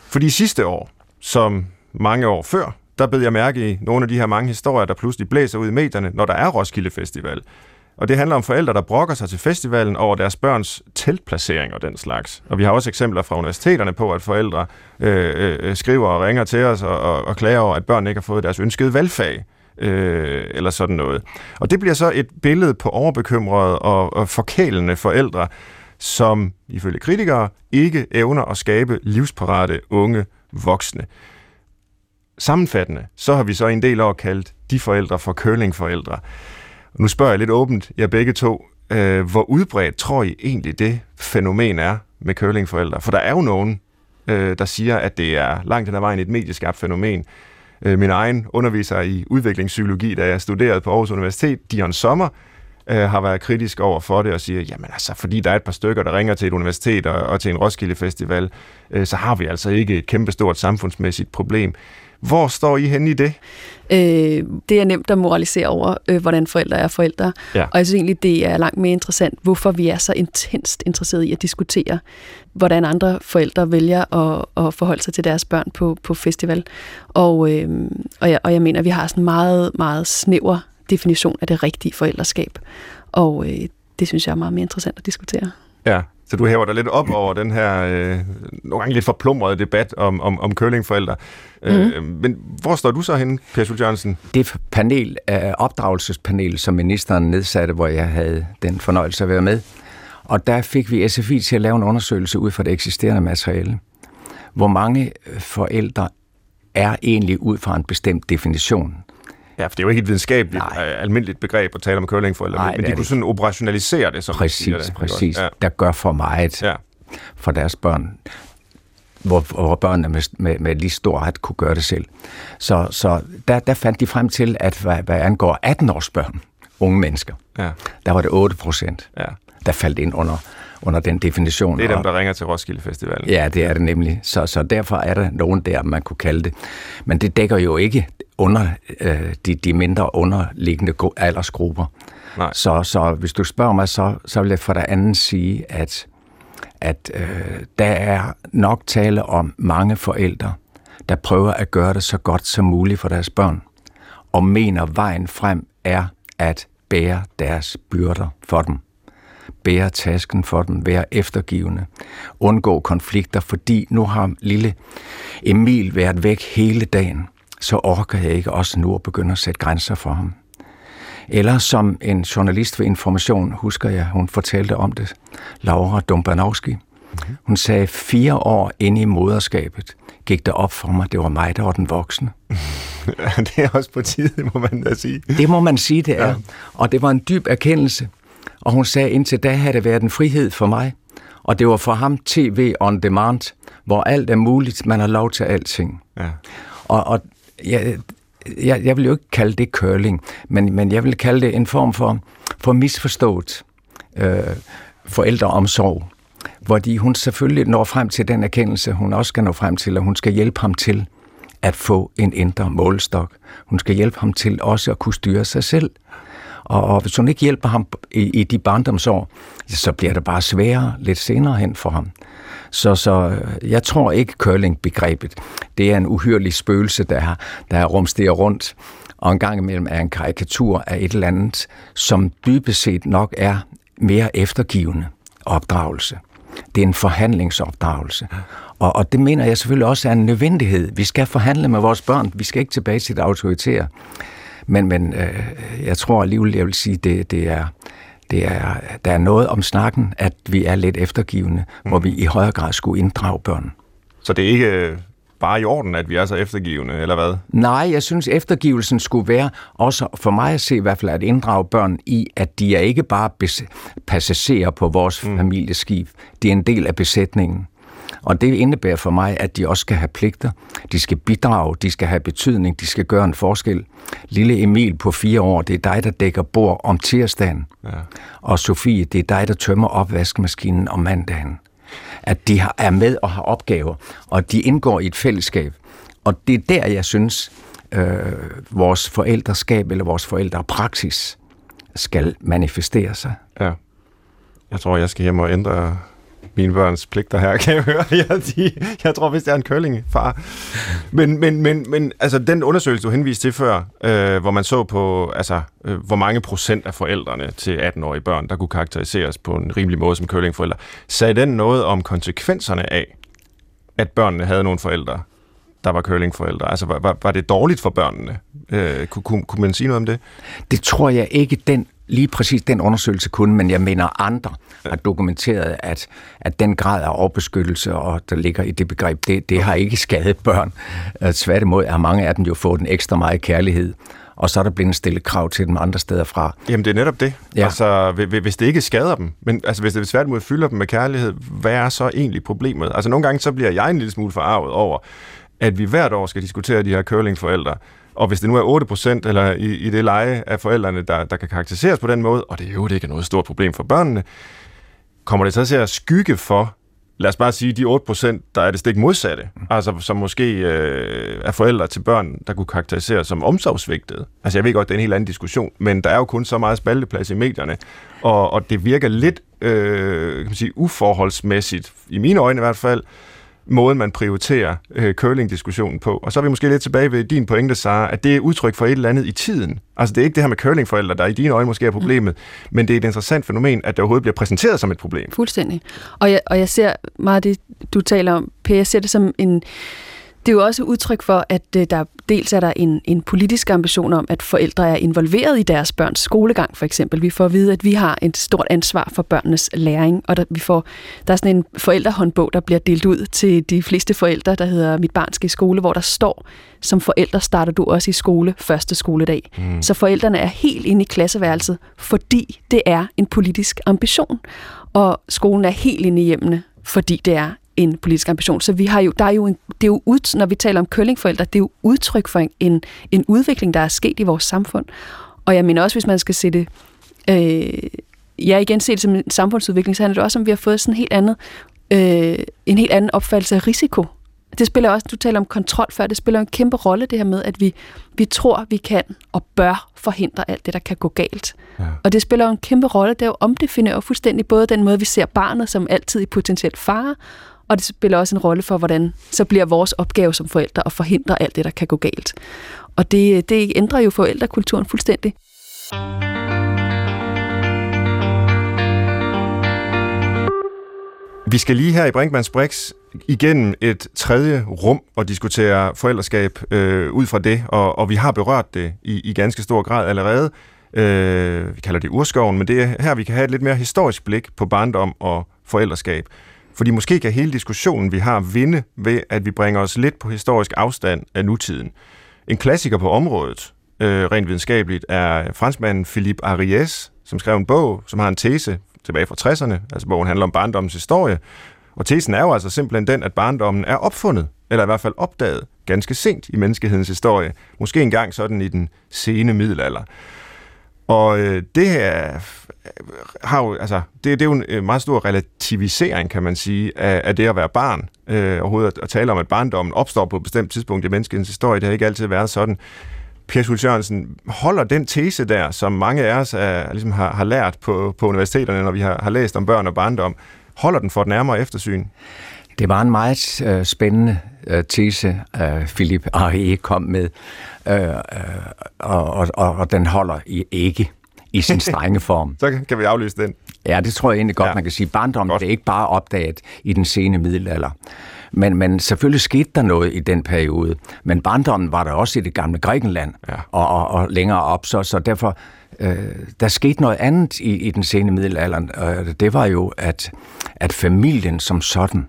Fordi sidste år, som mange år før, der bed jeg mærke i nogle af de her mange historier, der pludselig blæser ud i medierne, når der er Roskilde Festival. Og det handler om forældre, der brokker sig til festivalen over deres børns teltplacering og den slags. Og vi har også eksempler fra universiteterne på, at forældre skriver og ringer til os og klager over, at børn ikke har fået deres ønskede valgfag eller sådan noget. Og det bliver så et billede på overbekymrede og forkælende forældre, som ifølge kritikere ikke evner at skabe livsparate unge voksne. Sammenfattende, så har vi så i en del år kaldt de forældre for curlingforældre. Nu spørger jeg lidt åbent, jeg begge to, hvor udbredt tror I egentlig det fænomen er med curlingforældre? For der er jo nogen, der siger, at det er langt hen ad vejen et medieskabt fænomen. Min egen underviser i udviklingspsykologi, da jeg studerede på Aarhus Universitet, Dion Sommer, har været kritisk over for det og siger, jamen altså, fordi der er et par stykker, der ringer til et universitet og til en Roskilde Festival, så har vi altså ikke et kæmpestort samfundsmæssigt problem. Hvor står I henne i det? Det er nemt at moralisere over, hvordan forældre er forældre. Ja. Og jeg synes egentlig, det er langt mere interessant, hvorfor vi er så intenst interesserede i at diskutere, hvordan andre forældre vælger at forholde sig til deres børn på festival. Og jeg mener, at vi har sådan en meget, meget snæver definition af det rigtige forældreskab. Og det synes jeg er meget mere interessant at diskutere. Ja. Så du hæver dig lidt op over den her nogle gange lidt forplumrede debat om curlingforældre. Men hvor står du så henne, Per Schultz Jørgensen? Det panel, opdragelsespanel, som ministeren nedsatte, hvor jeg havde den fornøjelse at være med, og der fik vi SFI til at lave en undersøgelse ud fra det eksisterende materiale. Hvor mange forældre er egentlig ud fra en bestemt definition? Ja, for det er jo ikke et videnskabeligt almindeligt begreb at tale om curlingforældre, men de kunne sådan operationalisere det. Præcis. Der gør for meget for deres børn. hvor børnene med lige stor ret kunne gøre det selv. Så der fandt de frem til, at hvad angår 18-års børn, unge mennesker, ja. Der var det 8%, ja. Der faldt ind under den definition. Det er dem, der ringer til Roskilde Festivalen. Ja, det er det nemlig. Så derfor er der nogen der, man kunne kalde det. Men det dækker jo ikke under de mindre underliggende aldersgrupper. Nej. Så hvis du spørger mig, så vil jeg for det andet sige, at der er nok tale om mange forældre, der prøver at gøre det så godt som muligt for deres børn, og mener vejen frem er at bære deres byrder for dem. Bære tasken for dem, være eftergivende, undgå konflikter, fordi nu har lille Emil været væk hele dagen, så orker jeg ikke også nu at begynde at sætte grænser for ham. Eller som en journalist ved Information, husker jeg, hun fortalte om det, Laura Dumbanowski. Hun sagde, 4 år inde i moderskabet gik der op for mig, det var mig, der var den voksne. Det er også på tide, må man da sige. Det må man sige, det er. Ja. Og det var en dyb erkendelse. Og hun sagde, indtil da havde det været en frihed for mig. Og det var for ham TV on demand, hvor alt er muligt, man har lov til alting. Ja. Og jeg vil jo ikke kalde det curling, men jeg vil kalde det en form for misforstået forældreomsorg, hvor hun selvfølgelig når frem til den erkendelse, hun også skal nå frem til, og hun skal hjælpe ham til at få en indre målestok. Hun skal hjælpe ham til også at kunne styre sig selv. Og hvis hun ikke hjælper ham i de barndomsår, så bliver det bare sværere lidt senere hen for ham. Så jeg tror ikke curling-begrebet. Det er en uhyrlig spøgelse, der rumsterer rundt, og en gang imellem er en karikatur af et eller andet, som dybest set nok er mere eftergivende opdragelse. Det er en forhandlingsopdragelse. Og det mener jeg selvfølgelig også er en nødvendighed. Vi skal forhandle med vores børn. Vi skal ikke tilbage til det autoritære. Men jeg tror alligevel, jeg vil sige, der er noget om snakken, at vi er lidt eftergivende, hvor vi i højere grad skulle inddrage børn. Så det er ikke bare i orden, at vi er så eftergivende, eller hvad? Nej, jeg synes, eftergivelsen skulle være, også for mig at se i hvert fald, at inddrage børn i, at de er ikke bare passagerer på vores familieskib. De er en del af besætningen. Og det indebærer for mig, at de også skal have pligter, de skal bidrage, de skal have betydning, de skal gøre en forskel. Lille Emil på 4 år, det er dig, der dækker bord om tirsdagen. Ja. Og Sofie, det er dig, der tømmer opvaskemaskinen om mandagen. At de er med og har opgaver, og de indgår i et fællesskab. Og det er der, jeg synes, vores forældreskab eller vores forældrepraksis skal manifestere sig. Ja. Jeg tror, jeg skal hjem og ændre mine børns pligter her, kan jeg høre. Jeg tror, hvis det er en curlingfar. Men altså, den undersøgelse, du henviste til før, hvor man så på, altså, hvor mange procent af forældrene til 18-årige børn, der kunne karakteriseres på en rimelig måde som curlingforældre, sagde den noget om konsekvenserne af, at børnene havde nogle forældre, der var curlingforældre? Altså, var det dårligt for børnene? Kunne man sige noget om det? Det tror jeg ikke, lige præcis den undersøgelse kunne, men jeg mener andre har dokumenteret, at den grad af overbeskyttelse, og der ligger i det begreb, det har ikke skadet børn. Tværtimod har mange af dem jo fået en ekstra meget kærlighed, og så er der blevet stillet krav til dem andre steder fra. Jamen det er netop det. Ja. Altså, hvis det ikke skader dem, men altså, hvis det tværtimod fylder dem med kærlighed, hvad er så egentlig problemet? Altså nogle gange så bliver jeg en lille smule forarvet over, at vi hvert år skal diskutere de her curlingforældre. Og hvis det nu er 8% eller i det leje af forældrene, der kan karakteriseres på den måde, og det er jo ikke noget stort problem for børnene, kommer det så til at skygge for, lad os bare sige, de 8%, der er det stik modsatte, altså som måske er forældre til børn, der kunne karakteriseres som omsorgsvigtede. Altså jeg ved godt, det er en helt anden diskussion, men der er jo kun så meget spalteplads i medierne, og det virker lidt kan man sige, uforholdsmæssigt, i mine øjne i hvert fald, måden, man prioriterer curling-diskussionen på. Og så er vi måske lidt tilbage ved din pointe, Sara, at det er udtryk for et eller andet i tiden. Altså, det er ikke det her med curlingforældre, der i dine øjne måske er problemet, men det er et interessant fænomen, at det overhovedet bliver præsenteret som et problem. Fuldstændig. Og jeg ser meget det, du taler om, Per, jeg ser det som en... Det er jo også udtryk for, at der dels er der en politisk ambition om, at forældre er involveret i deres børns skolegang, for eksempel. Vi får at vide, at vi har et stort ansvar for børnenes læring, og der er sådan en forældrehåndbog, der bliver delt ud til de fleste forældre, der hedder Mit barn skal i skole, hvor der står, som forældre starter du også i skole første skoledag. Mm. Så forældrene er helt inde i klasseværelset, fordi det er en politisk ambition, og skolen er helt inde i hjemmene, fordi det er en politisk ambition. Så vi har jo, der er jo en, det er jo ud, når vi taler om curlingforældre, det er jo udtryk for en udvikling, der er sket i vores samfund. Og jeg mener også, hvis man skal se det, igen se det som en samfundsudvikling, så handler det også om, vi har fået sådan en helt anden opfattelse af risiko. Det spiller også, du taler om kontrol før, det spiller en kæmpe rolle det her med, at vi tror, vi kan og bør forhindre alt det, der kan gå galt. Ja. Og det spiller jo en kæmpe rolle, det er jo omdefinerer fuldstændig både den måde, vi ser barnet som altid i potentiel fare, og det spiller også en rolle for, hvordan så bliver vores opgave som forældre at forhindre alt det, der kan gå galt. Og det ændrer jo forældrekulturen fuldstændig. Vi skal lige her i Brinkmanns Brix igennem et tredje rum og diskutere forældreskab ud fra det, og vi har berørt det i ganske stor grad allerede. Vi kalder det urskoven, men det er her, vi kan have et lidt mere historisk blik på barndom og forældreskab. Fordi måske kan hele diskussionen, vi har, vinde ved, at vi bringer os lidt på historisk afstand af nutiden. En klassiker på området, rent videnskabeligt, er franskmanden Philippe Ariès, som skrev en bog, som har en tese tilbage fra 60'erne, altså bogen handler om barndommens historie, og tesen er jo altså simpelthen den, at barndommen er opfundet, eller i hvert fald opdaget, ganske sent i menneskehedens historie. Måske engang sådan i den sene middelalder. Og det her har jo, altså, det er jo en meget stor relativisering, kan man sige, af det at være barn. Overhovedet at tale om, at barndommen opstår på et bestemt tidspunkt i menneskehedens historie, det har ikke altid været sådan. Per Schultz Jørgensen, holder den tese der, som mange af os ligesom har lært på universiteterne, når vi har læst om børn og barndom, holder den for et nærmere eftersyn? Det var en meget spændende tese, Philippe Ariès kom med, og den holder ikke i sin strenge form. Så kan vi aflyse den. Ja, det tror jeg egentlig godt, ja. Man kan sige. Barndommen er ikke bare opdaget i den sene middelalder. Men selvfølgelig skete der noget i den periode. Men barndommen var der også i det gamle Grækenland, ja. og længere op. Så derfor, der skete noget andet i den sene middelalder. Det var jo, at familien som sådan,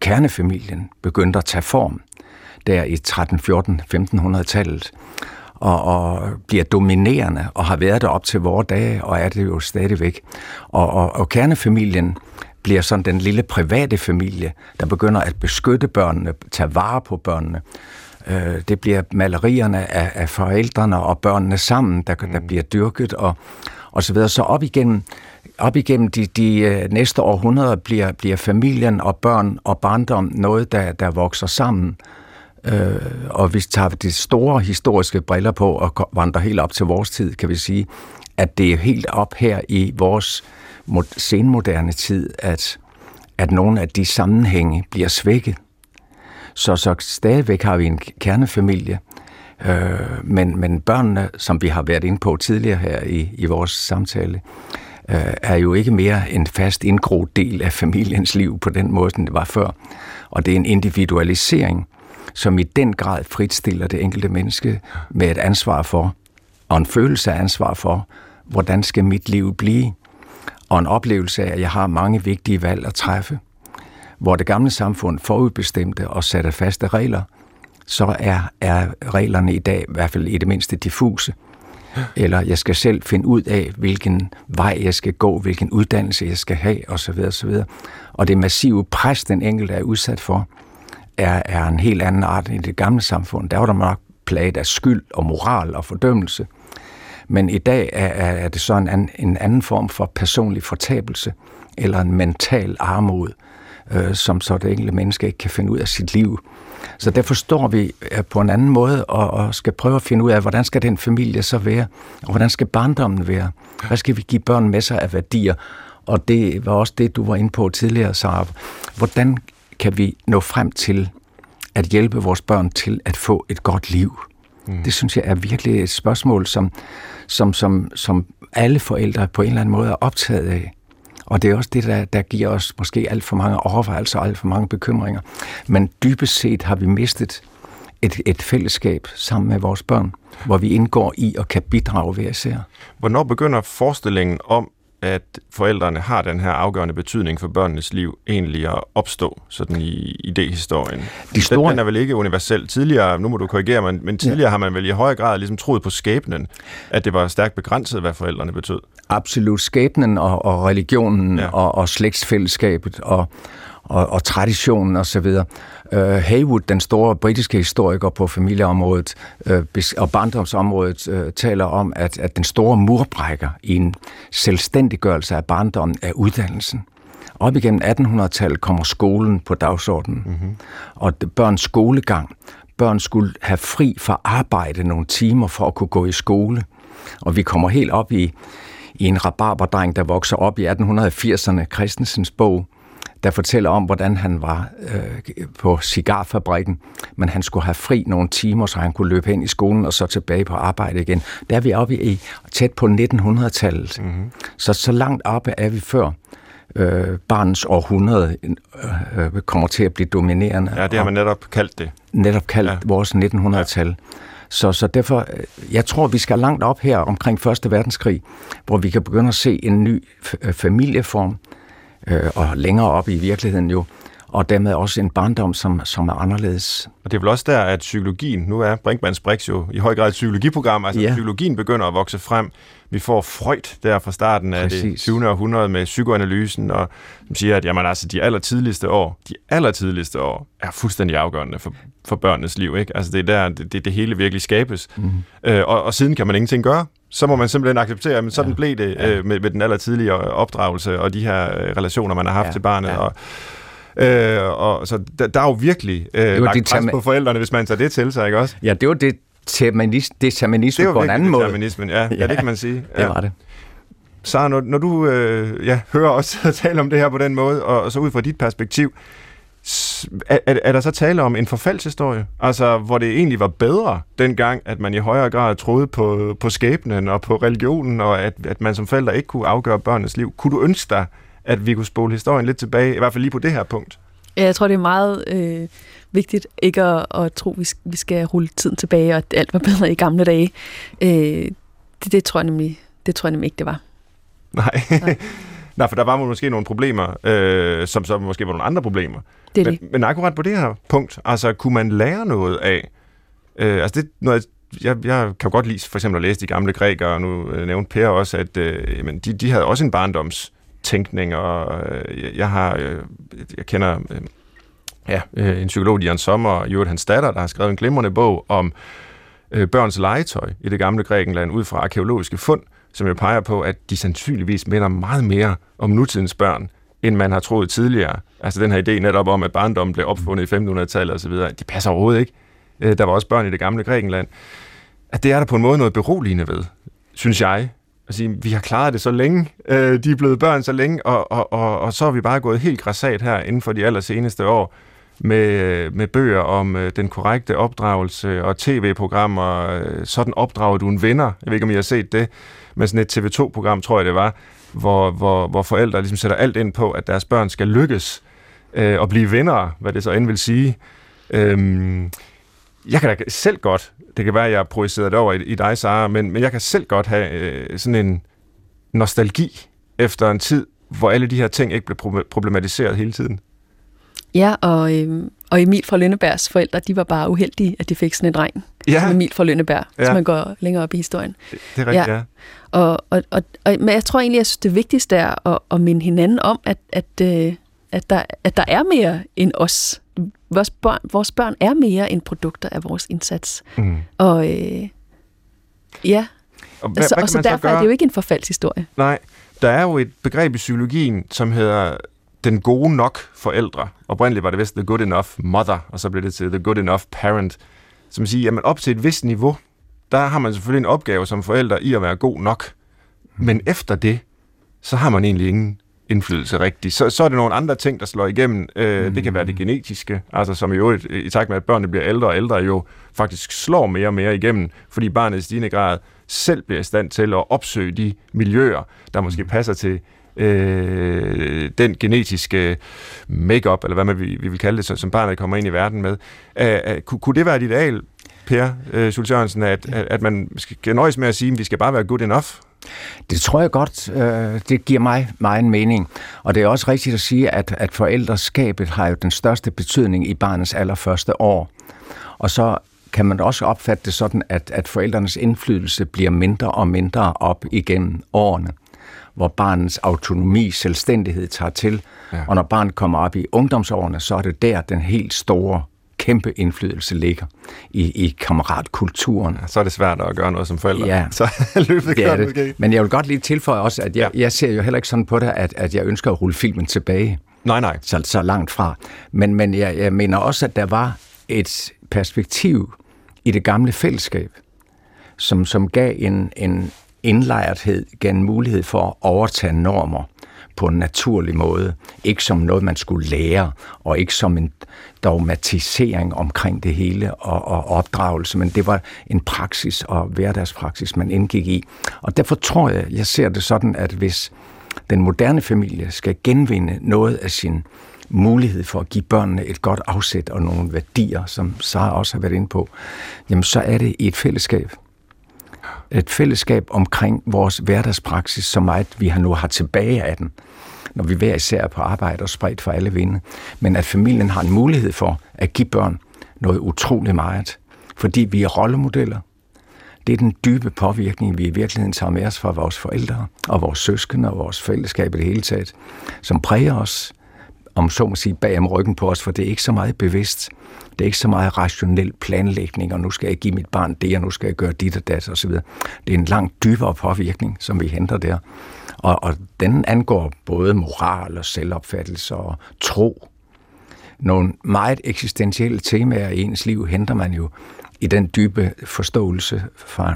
kernefamilien, begyndte at tage form der i 1300-1400-1500-tallet. Og bliver dominerende, og har været der op til vore dage, og er det jo stadigvæk. Og kernefamilien bliver sådan den lille private familie, der begynder at beskytte børnene, tage vare på børnene. Det bliver malerierne af forældrene og børnene sammen, der bliver dyrket, og så videre. Så op igennem de næste århundreder bliver familien og børn og barndom noget, der vokser sammen. Og vi tager de store historiske briller på og vandrer helt op til vores tid, kan vi sige, at det er helt op her i vores senmoderne tid, at nogle af de sammenhænge bliver svækket. Så stadigvæk har vi en kernefamilie, men børnene, som vi har været inde på tidligere her i vores samtale, er jo ikke mere en fast indgroet del af familiens liv på den måde, som det var før. Og det er en individualisering, som i den grad fritstiller det enkelte menneske med et ansvar for, og en følelse af ansvar for, hvordan skal mit liv blive, og en oplevelse af, at jeg har mange vigtige valg at træffe. Hvor det gamle samfund forudbestemte og satte faste regler, så er reglerne i dag i hvert fald i det mindste diffuse. Eller jeg skal selv finde ud af, hvilken vej jeg skal gå, hvilken uddannelse jeg skal have, osv. osv. Og det massive pres, den enkelte er udsat for, er en helt anden art end det gamle samfund. Der var der nok plaget af skyld og moral og fordømmelse. Men i dag er det så en anden form for personlig fortabelse eller en mental armod, som så det enkelte menneske ikke kan finde ud af sit liv. Så derfor står vi på en anden måde og skal prøve at finde ud af, hvordan skal den familie så være, og hvordan skal barndommen være? Hvad skal vi give børn med sig af værdier? Og det var også det, du var inde på tidligere, Sara. Hvordan kan vi nå frem til at hjælpe vores børn til at få et godt liv? Mm. Det synes jeg er virkelig et spørgsmål, som alle forældre på en eller anden måde er optaget af. Og det er også det, der giver os måske alt for mange overvejelser og alt for mange bekymringer. Men dybest set har vi mistet et fællesskab sammen med vores børn, hvor vi indgår i og kan bidrage hver især. Hvornår begynder forestillingen om, at forældrene har den her afgørende betydning for børnenes liv egentlig at opstå sådan i idéhistorien? Den er vel ikke universel. Tidligere, nu må du korrigere mig, men tidligere har man vel i høj grad ligesom troet på skæbnen, at det var stærkt begrænset, hvad forældrene betød. Absolut. Skæbnen og religionen og slægtsfællesskabet og og traditionen osv. Haywood, den store britiske historiker på familieområdet og barndomsområdet, taler om, at den store murbrækker i en selvstændiggørelse af barndommen er uddannelsen. Op igennem 1800-tallet kommer skolen på dagsordenen, og børns skolegang. Børn skulle have fri fra arbejde nogle timer for at kunne gå i skole. Og vi kommer helt op i en rabarberdreng, der vokser op i 1880'erne, Christiansens bog, der fortæller om, hvordan han var på cigarfabrikken, men han skulle have fri nogle timer, så han kunne løbe hen i skolen og så tilbage på arbejde igen. Der er vi oppe i tæt på 1900-tallet. Så langt oppe er vi før barnets århundrede kommer til at blive dominerende. Ja, det har man netop kaldt det. Netop kaldt vores 1900-tal. Ja. Så derfor, jeg tror, vi skal langt op her omkring 1. verdenskrig, hvor vi kan begynde at se en ny familieform, og længere op i virkeligheden jo, og dermed også en barndom, som er anderledes. Og det er vel også der, at psykologien, nu er Brinkmanns Brix jo i høj grad et psykologiprogram, altså psykologien begynder at vokse frem. Vi får Freud der fra starten af det 20. århundrede med psykoanalysen, og som siger, at jamen, altså, de allertidligste år er fuldstændig afgørende for børnenes liv. Ikke? Altså, det er der, det hele virkelig skabes. Og siden kan man ingenting gøre. Så må man simpelthen acceptere, men sådan blev det med den allertidligere opdragelse og de her relationer, man har haft til barnet. Ja. Og så der er jo virkelig lagt pres på forældrene, hvis man tager det til sig, ikke også? Ja, det var det determinisme på en anden måde. Det var virkelig determinismen, ja, det kan man sige. Ja. Det var det. Sara, når du hører os tale om det her på den måde, og så ud fra dit perspektiv, er der så tale om en forfaldshistorie? Altså, hvor det egentlig var bedre dengang, at man i højere grad troede på skæbnen og på religionen, og at man som forældre ikke kunne afgøre børnenes liv. Kunne du ønske dig, at vi kunne spole historien lidt tilbage, i hvert fald lige på det her punkt? Ja, jeg tror, det er meget vigtigt ikke at tro, at vi skal rulle tiden tilbage, og at alt var bedre i gamle dage. Det tror jeg nemlig ikke, det var. Nej. Nej, for der var måske nogle problemer, som så måske var nogle andre problemer. Det. Men akkurat på det her punkt, altså kunne man lære noget af? Jeg kan godt lide for eksempel at læse de gamle grækere, og nu nævnte Per også, at de havde også en barndomstænkning, og jeg kender en psykolog, Jørgen Sommer, Jørgen Statter, der har skrevet en glimrende bog om børns legetøj i det gamle Grækenland ud fra arkæologiske fund, som jo peger på, at de sandsynligvis minder meget mere om nutidens børn, end man har troet tidligere. Altså den her idé netop om, at barndommen blev opfundet i 1500-tallet osv., det passer overhovedet ikke. Der var også børn i det gamle Grækenland. At det er der på en måde noget beroligende ved, synes jeg. At sige, vi har klaret det så længe, de er blevet børn så længe, og så er vi bare gået helt grassat her inden for de allerseneste år, med bøger om den korrekte opdragelse og tv-programmer. Sådan opdrager du en venner. Jeg ved ikke, om I har set det, men sådan et TV2-program, tror jeg det var, hvor forældre ligesom sætter alt ind på, at deres børn skal lykkes og blive venner, hvad det så end vil sige. Jeg kan da selv godt, det kan være, at jeg projicerer det over i dig, Sara, men jeg kan selv godt have sådan en nostalgi efter en tid, hvor alle de her ting ikke blev problematiseret hele tiden. Ja, og Emil fra Lønnebergs forældre, de var bare uheldige, at de fik sådan en dreng. Ja. Emil fra Lønneberg, hvis man går længere op i historien. Det er rigtigt, ja. Men jeg tror egentlig, jeg synes, det vigtigste er at minde hinanden om, at der er mere end os. Vores børn er mere end produkter af vores indsats. Derfor er det jo ikke en forfaldshistorie. Nej, der er jo et begreb i psykologien, som hedder den gode nok forældre. Oprindeligt var det vist the good enough mother, og så blev det til the good enough parent. Som siger, jamen op til et vist niveau, der har man selvfølgelig en opgave som forældre i at være god nok. Men efter det, så har man egentlig ingen indflydelse rigtig. Så er det nogle andre ting, der slår igennem. Det kan være det genetiske, altså som i øvrigt, i takt med, at børnene bliver ældre og ældre, jo faktisk slår mere og mere igennem, fordi barnet i stigende grad selv bliver i stand til at opsøge de miljøer, der måske passer til den genetiske make-up, eller hvad man vi vil kalde det, som barnet kommer ind i verden med. Kunne det være et ideal, Per Schultz Jørgensen, at man skal nøjes med at sige, at vi skal bare være good enough? Det tror jeg godt. Det giver mig meget mening. Og det er også rigtigt at sige, at forældreskabet har jo den største betydning i barnets allerførste år. Og så kan man også opfatte det sådan, at forældrenes indflydelse bliver mindre og mindre op igennem årene. hvor barnets autonomi, selvstændighed tager til. Ja. Og når barnet kommer op i ungdomsårene, så er det der, den helt store, kæmpe indflydelse ligger i kammeratkulturen. Ja, så er det svært at gøre noget som forældre. Ja, så løbet det er det. Måske. Men jeg vil godt lige tilføje også, at jeg ser jo heller ikke sådan på det, at jeg ønsker at rulle filmen tilbage. Nej. Så langt fra. Men jeg mener også, at der var et perspektiv i det gamle fællesskab, som gav en indlejrethed, gav en mulighed for at overtage normer på en naturlig måde. Ikke som noget, man skulle lære, og ikke som en dogmatisering omkring det hele og opdragelse, men det var en praksis og hverdagspraksis, man indgik i. Og derfor tror jeg ser det sådan, at hvis den moderne familie skal genvinde noget af sin mulighed for at give børnene et godt afsæt og nogle værdier, som Sara også har været inde på, jamen så er det i et fællesskab. Et fællesskab omkring vores hverdagspraksis, så meget vi nu har tilbage af den, når vi hver især er på arbejde og spredt for alle vinde. Men at familien har en mulighed for at give børn noget utroligt meget, fordi vi er rollemodeller. Det er den dybe påvirkning, vi i virkeligheden tager med os fra vores forældre og vores søskende og vores fællesskab i det hele taget, som præger os, om så må sige, bag om ryggen på os, for det er ikke så meget bevidst. Det er ikke så meget rationel planlægning, og nu skal jeg give mit barn det, og nu skal jeg gøre dit og dat, osv. Det er en langt dybere påvirkning, som vi henter der. Og den angår både moral og selvopfattelse og tro. Nogle meget eksistentielle temaer i ens liv henter man jo i den dybe forståelse,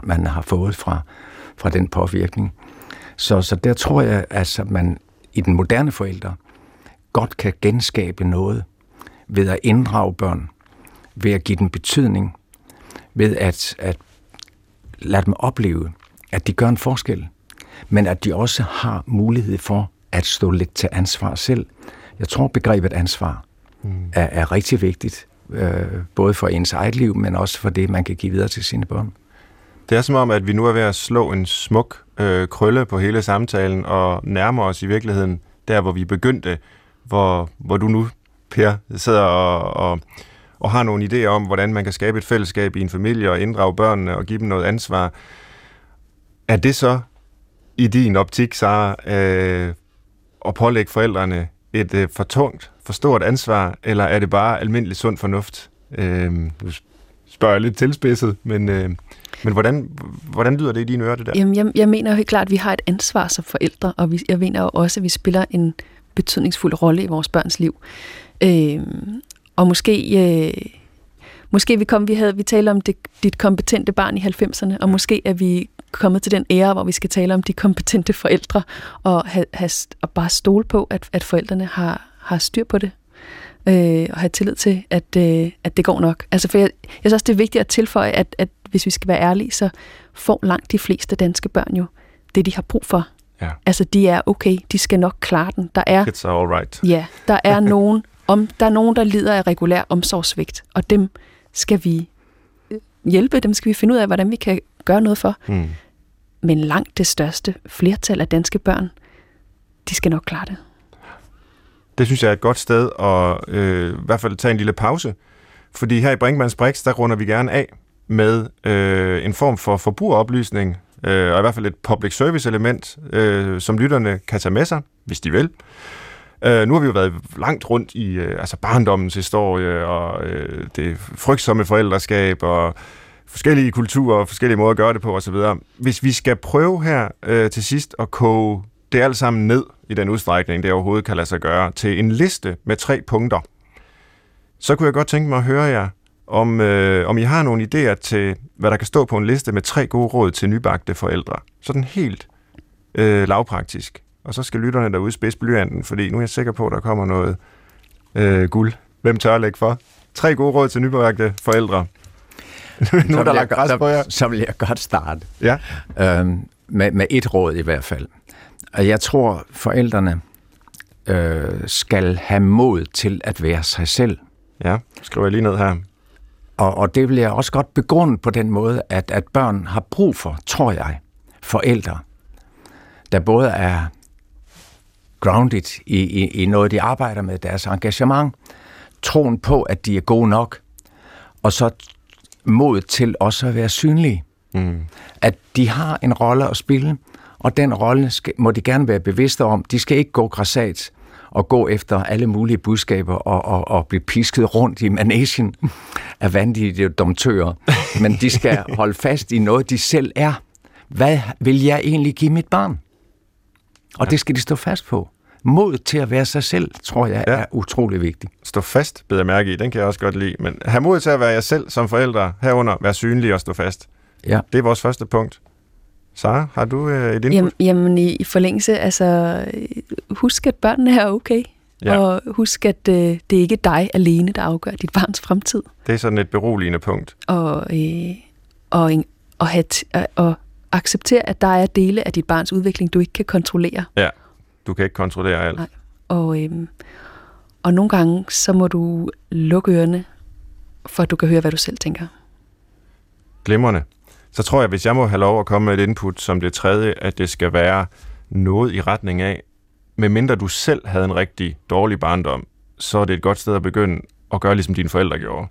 man har fået fra den påvirkning. Så der tror jeg, altså, at man i den moderne forælder godt kan genskabe noget ved at inddrage børn, ved at give dem betydning, ved at lade dem opleve, at de gør en forskel, men at de også har mulighed for at stå lidt til ansvar selv. Jeg tror, begrebet ansvar er rigtig vigtigt, både for ens eget liv, men også for det, man kan give videre til sine børn. Det er som om, at vi nu er ved at slå en smuk krølle på hele samtalen og nærmer os i virkeligheden der, hvor vi begyndte, hvor du nu, Per, sidder og har nogle idéer om, hvordan man kan skabe et fællesskab i en familie og inddrage børnene og give dem noget ansvar. Er det så i din optik, Sara, at pålægge forældrene et for tungt, for stort ansvar, eller er det bare almindelig sund fornuft? Nu spørger jeg lidt tilspidset, men hvordan lyder det i dine ører, det der? Jamen, jeg mener jo helt klart, at vi har et ansvar som forældre, og jeg mener jo også, at vi spiller en betydningsfuld rolle i vores børns liv. Og måske vi talte om dit kompetente barn i 90'erne, og måske er vi kommet til den ære, hvor vi skal tale om de kompetente forældre, og bare stole på, at forældrene har styr på det, og have tillid til, at det går nok. Altså, for jeg synes også, det er vigtigt at tilføje, at hvis vi skal være ærlige, så får langt de fleste danske børn jo det, de har brug for. Ja. Altså, de er okay, de skal nok klare den. It's all right. Ja, der er nogen, der lider af regulær omsorgssvigt, og dem skal vi hjælpe, dem skal vi finde ud af, hvordan vi kan gøre noget for. Mm. Men langt det største flertal af danske børn, de skal nok klare det. Det synes jeg er et godt sted at i hvert fald tage en lille pause, fordi her i Brinkmanns Brix, der runder vi gerne af med en form for forbrugeroplysning, og i hvert fald et public service element, som lytterne kan tage med sig, hvis de vil. Nu har vi jo været langt rundt i barndommens historie, og det frygtsomme forældreskab, og forskellige kulturer, og forskellige måder at gøre det på, osv. Hvis vi skal prøve her til sidst at koge det alt sammen ned i den udstrækning, det overhovedet kan lade sig gøre, til en liste med 3 punkter, så kunne jeg godt tænke mig at høre jer, om I har nogle idéer til, hvad der kan stå på en liste med 3 gode råd til nybagte forældre. Sådan helt lavpraktisk. Og så skal lytterne derude spidse blyanten, fordi nu er jeg sikker på, at der kommer noget guld. Hvem tør at lægge for? 3 gode råd til nybagte forældre. Nu der lagt græs på jer. Så vil jeg godt starte. Ja. Med et råd i hvert fald. Og jeg tror, forældrene skal have mod til at være sig selv. Ja, skriver jeg lige ned her. Og det vil jeg også godt begrunde på den måde, at børn har brug for, tror jeg, forældre, der både er grounded i noget, de arbejder med, deres engagement, troen på, at de er gode nok, og så mod til også at være synlige. Mm. At de har en rolle at spille, Og den rolle må de gerne være bevidste om. De skal ikke gå grassat og gå efter alle mulige budskaber og blive pisket rundt i manesien af vanvittige domtører. Men de skal holde fast i noget, de selv er. Hvad vil jeg egentlig give mit barn? Og det skal de stå fast på. Mod til at være sig selv, tror jeg, er utrolig vigtigt. Stå fast, beder mærke i. Den kan jeg også godt lide. Men have mod til at være jer selv som forældre. Herunder, være synlig og stå fast. Ja. Det er vores første punkt. Sara, har du et input? Jamen i forlængelse, altså husk, at børnene er okay. Ja. Og husk, at det er ikke dig alene, der afgør dit barns fremtid. Det er sådan et beroligende punkt. Og acceptere, at der er dele af dit barns udvikling, du ikke kan kontrollere. Ja. Du kan ikke kontrollere alt. Nej. Og nogle gange, så må du lukke ørerne, for at du kan høre, hvad du selv tænker. Glimrende. Så tror jeg, hvis jeg må have lov at komme med et input som det tredje, at det skal være noget i retning af, medmindre du selv havde en rigtig dårlig barndom, så er det et godt sted at begynde at gøre, ligesom dine forældre gjorde.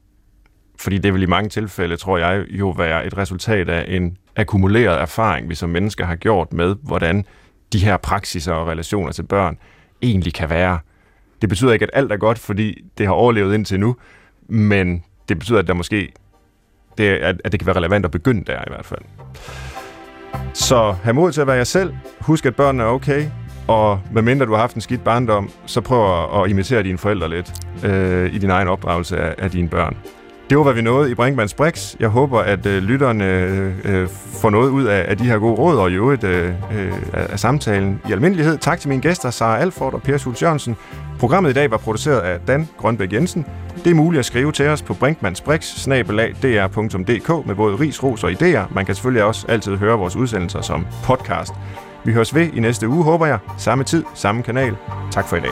Fordi det vil i mange tilfælde, tror jeg, jo være et resultat af en akkumuleret erfaring, vi som mennesker har gjort med, hvordan de her praksiser og relationer til børn egentlig kan være. Det betyder ikke, at alt er godt, fordi det har overlevet indtil nu, men det betyder, at der måske at det kan være relevant at begynde der i hvert fald. Så have mod til at være jer selv. Husk, at børnene er okay. Og medmindre du har haft en skidt barndom, så prøv at imitere dine forældre lidt i din egen opdragelse af dine børn. Det var, hvad vi nåede i Brinkmanns Brix. Jeg håber, at lytterne får noget ud af de her gode råd og i øvrigt af samtalen i almindelighed. Tak til mine gæster, Sara Alfort og Per Schultz Jørgensen. Programmet i dag var produceret af Dan Grønbech Jensen. Det er muligt at skrive til os på brinkmannsbrix@dr.dk med både ris, ros og idéer. Man kan selvfølgelig også altid høre vores udsendelser som podcast. Vi høres ved i næste uge, håber jeg. Samme tid, samme kanal. Tak for i dag.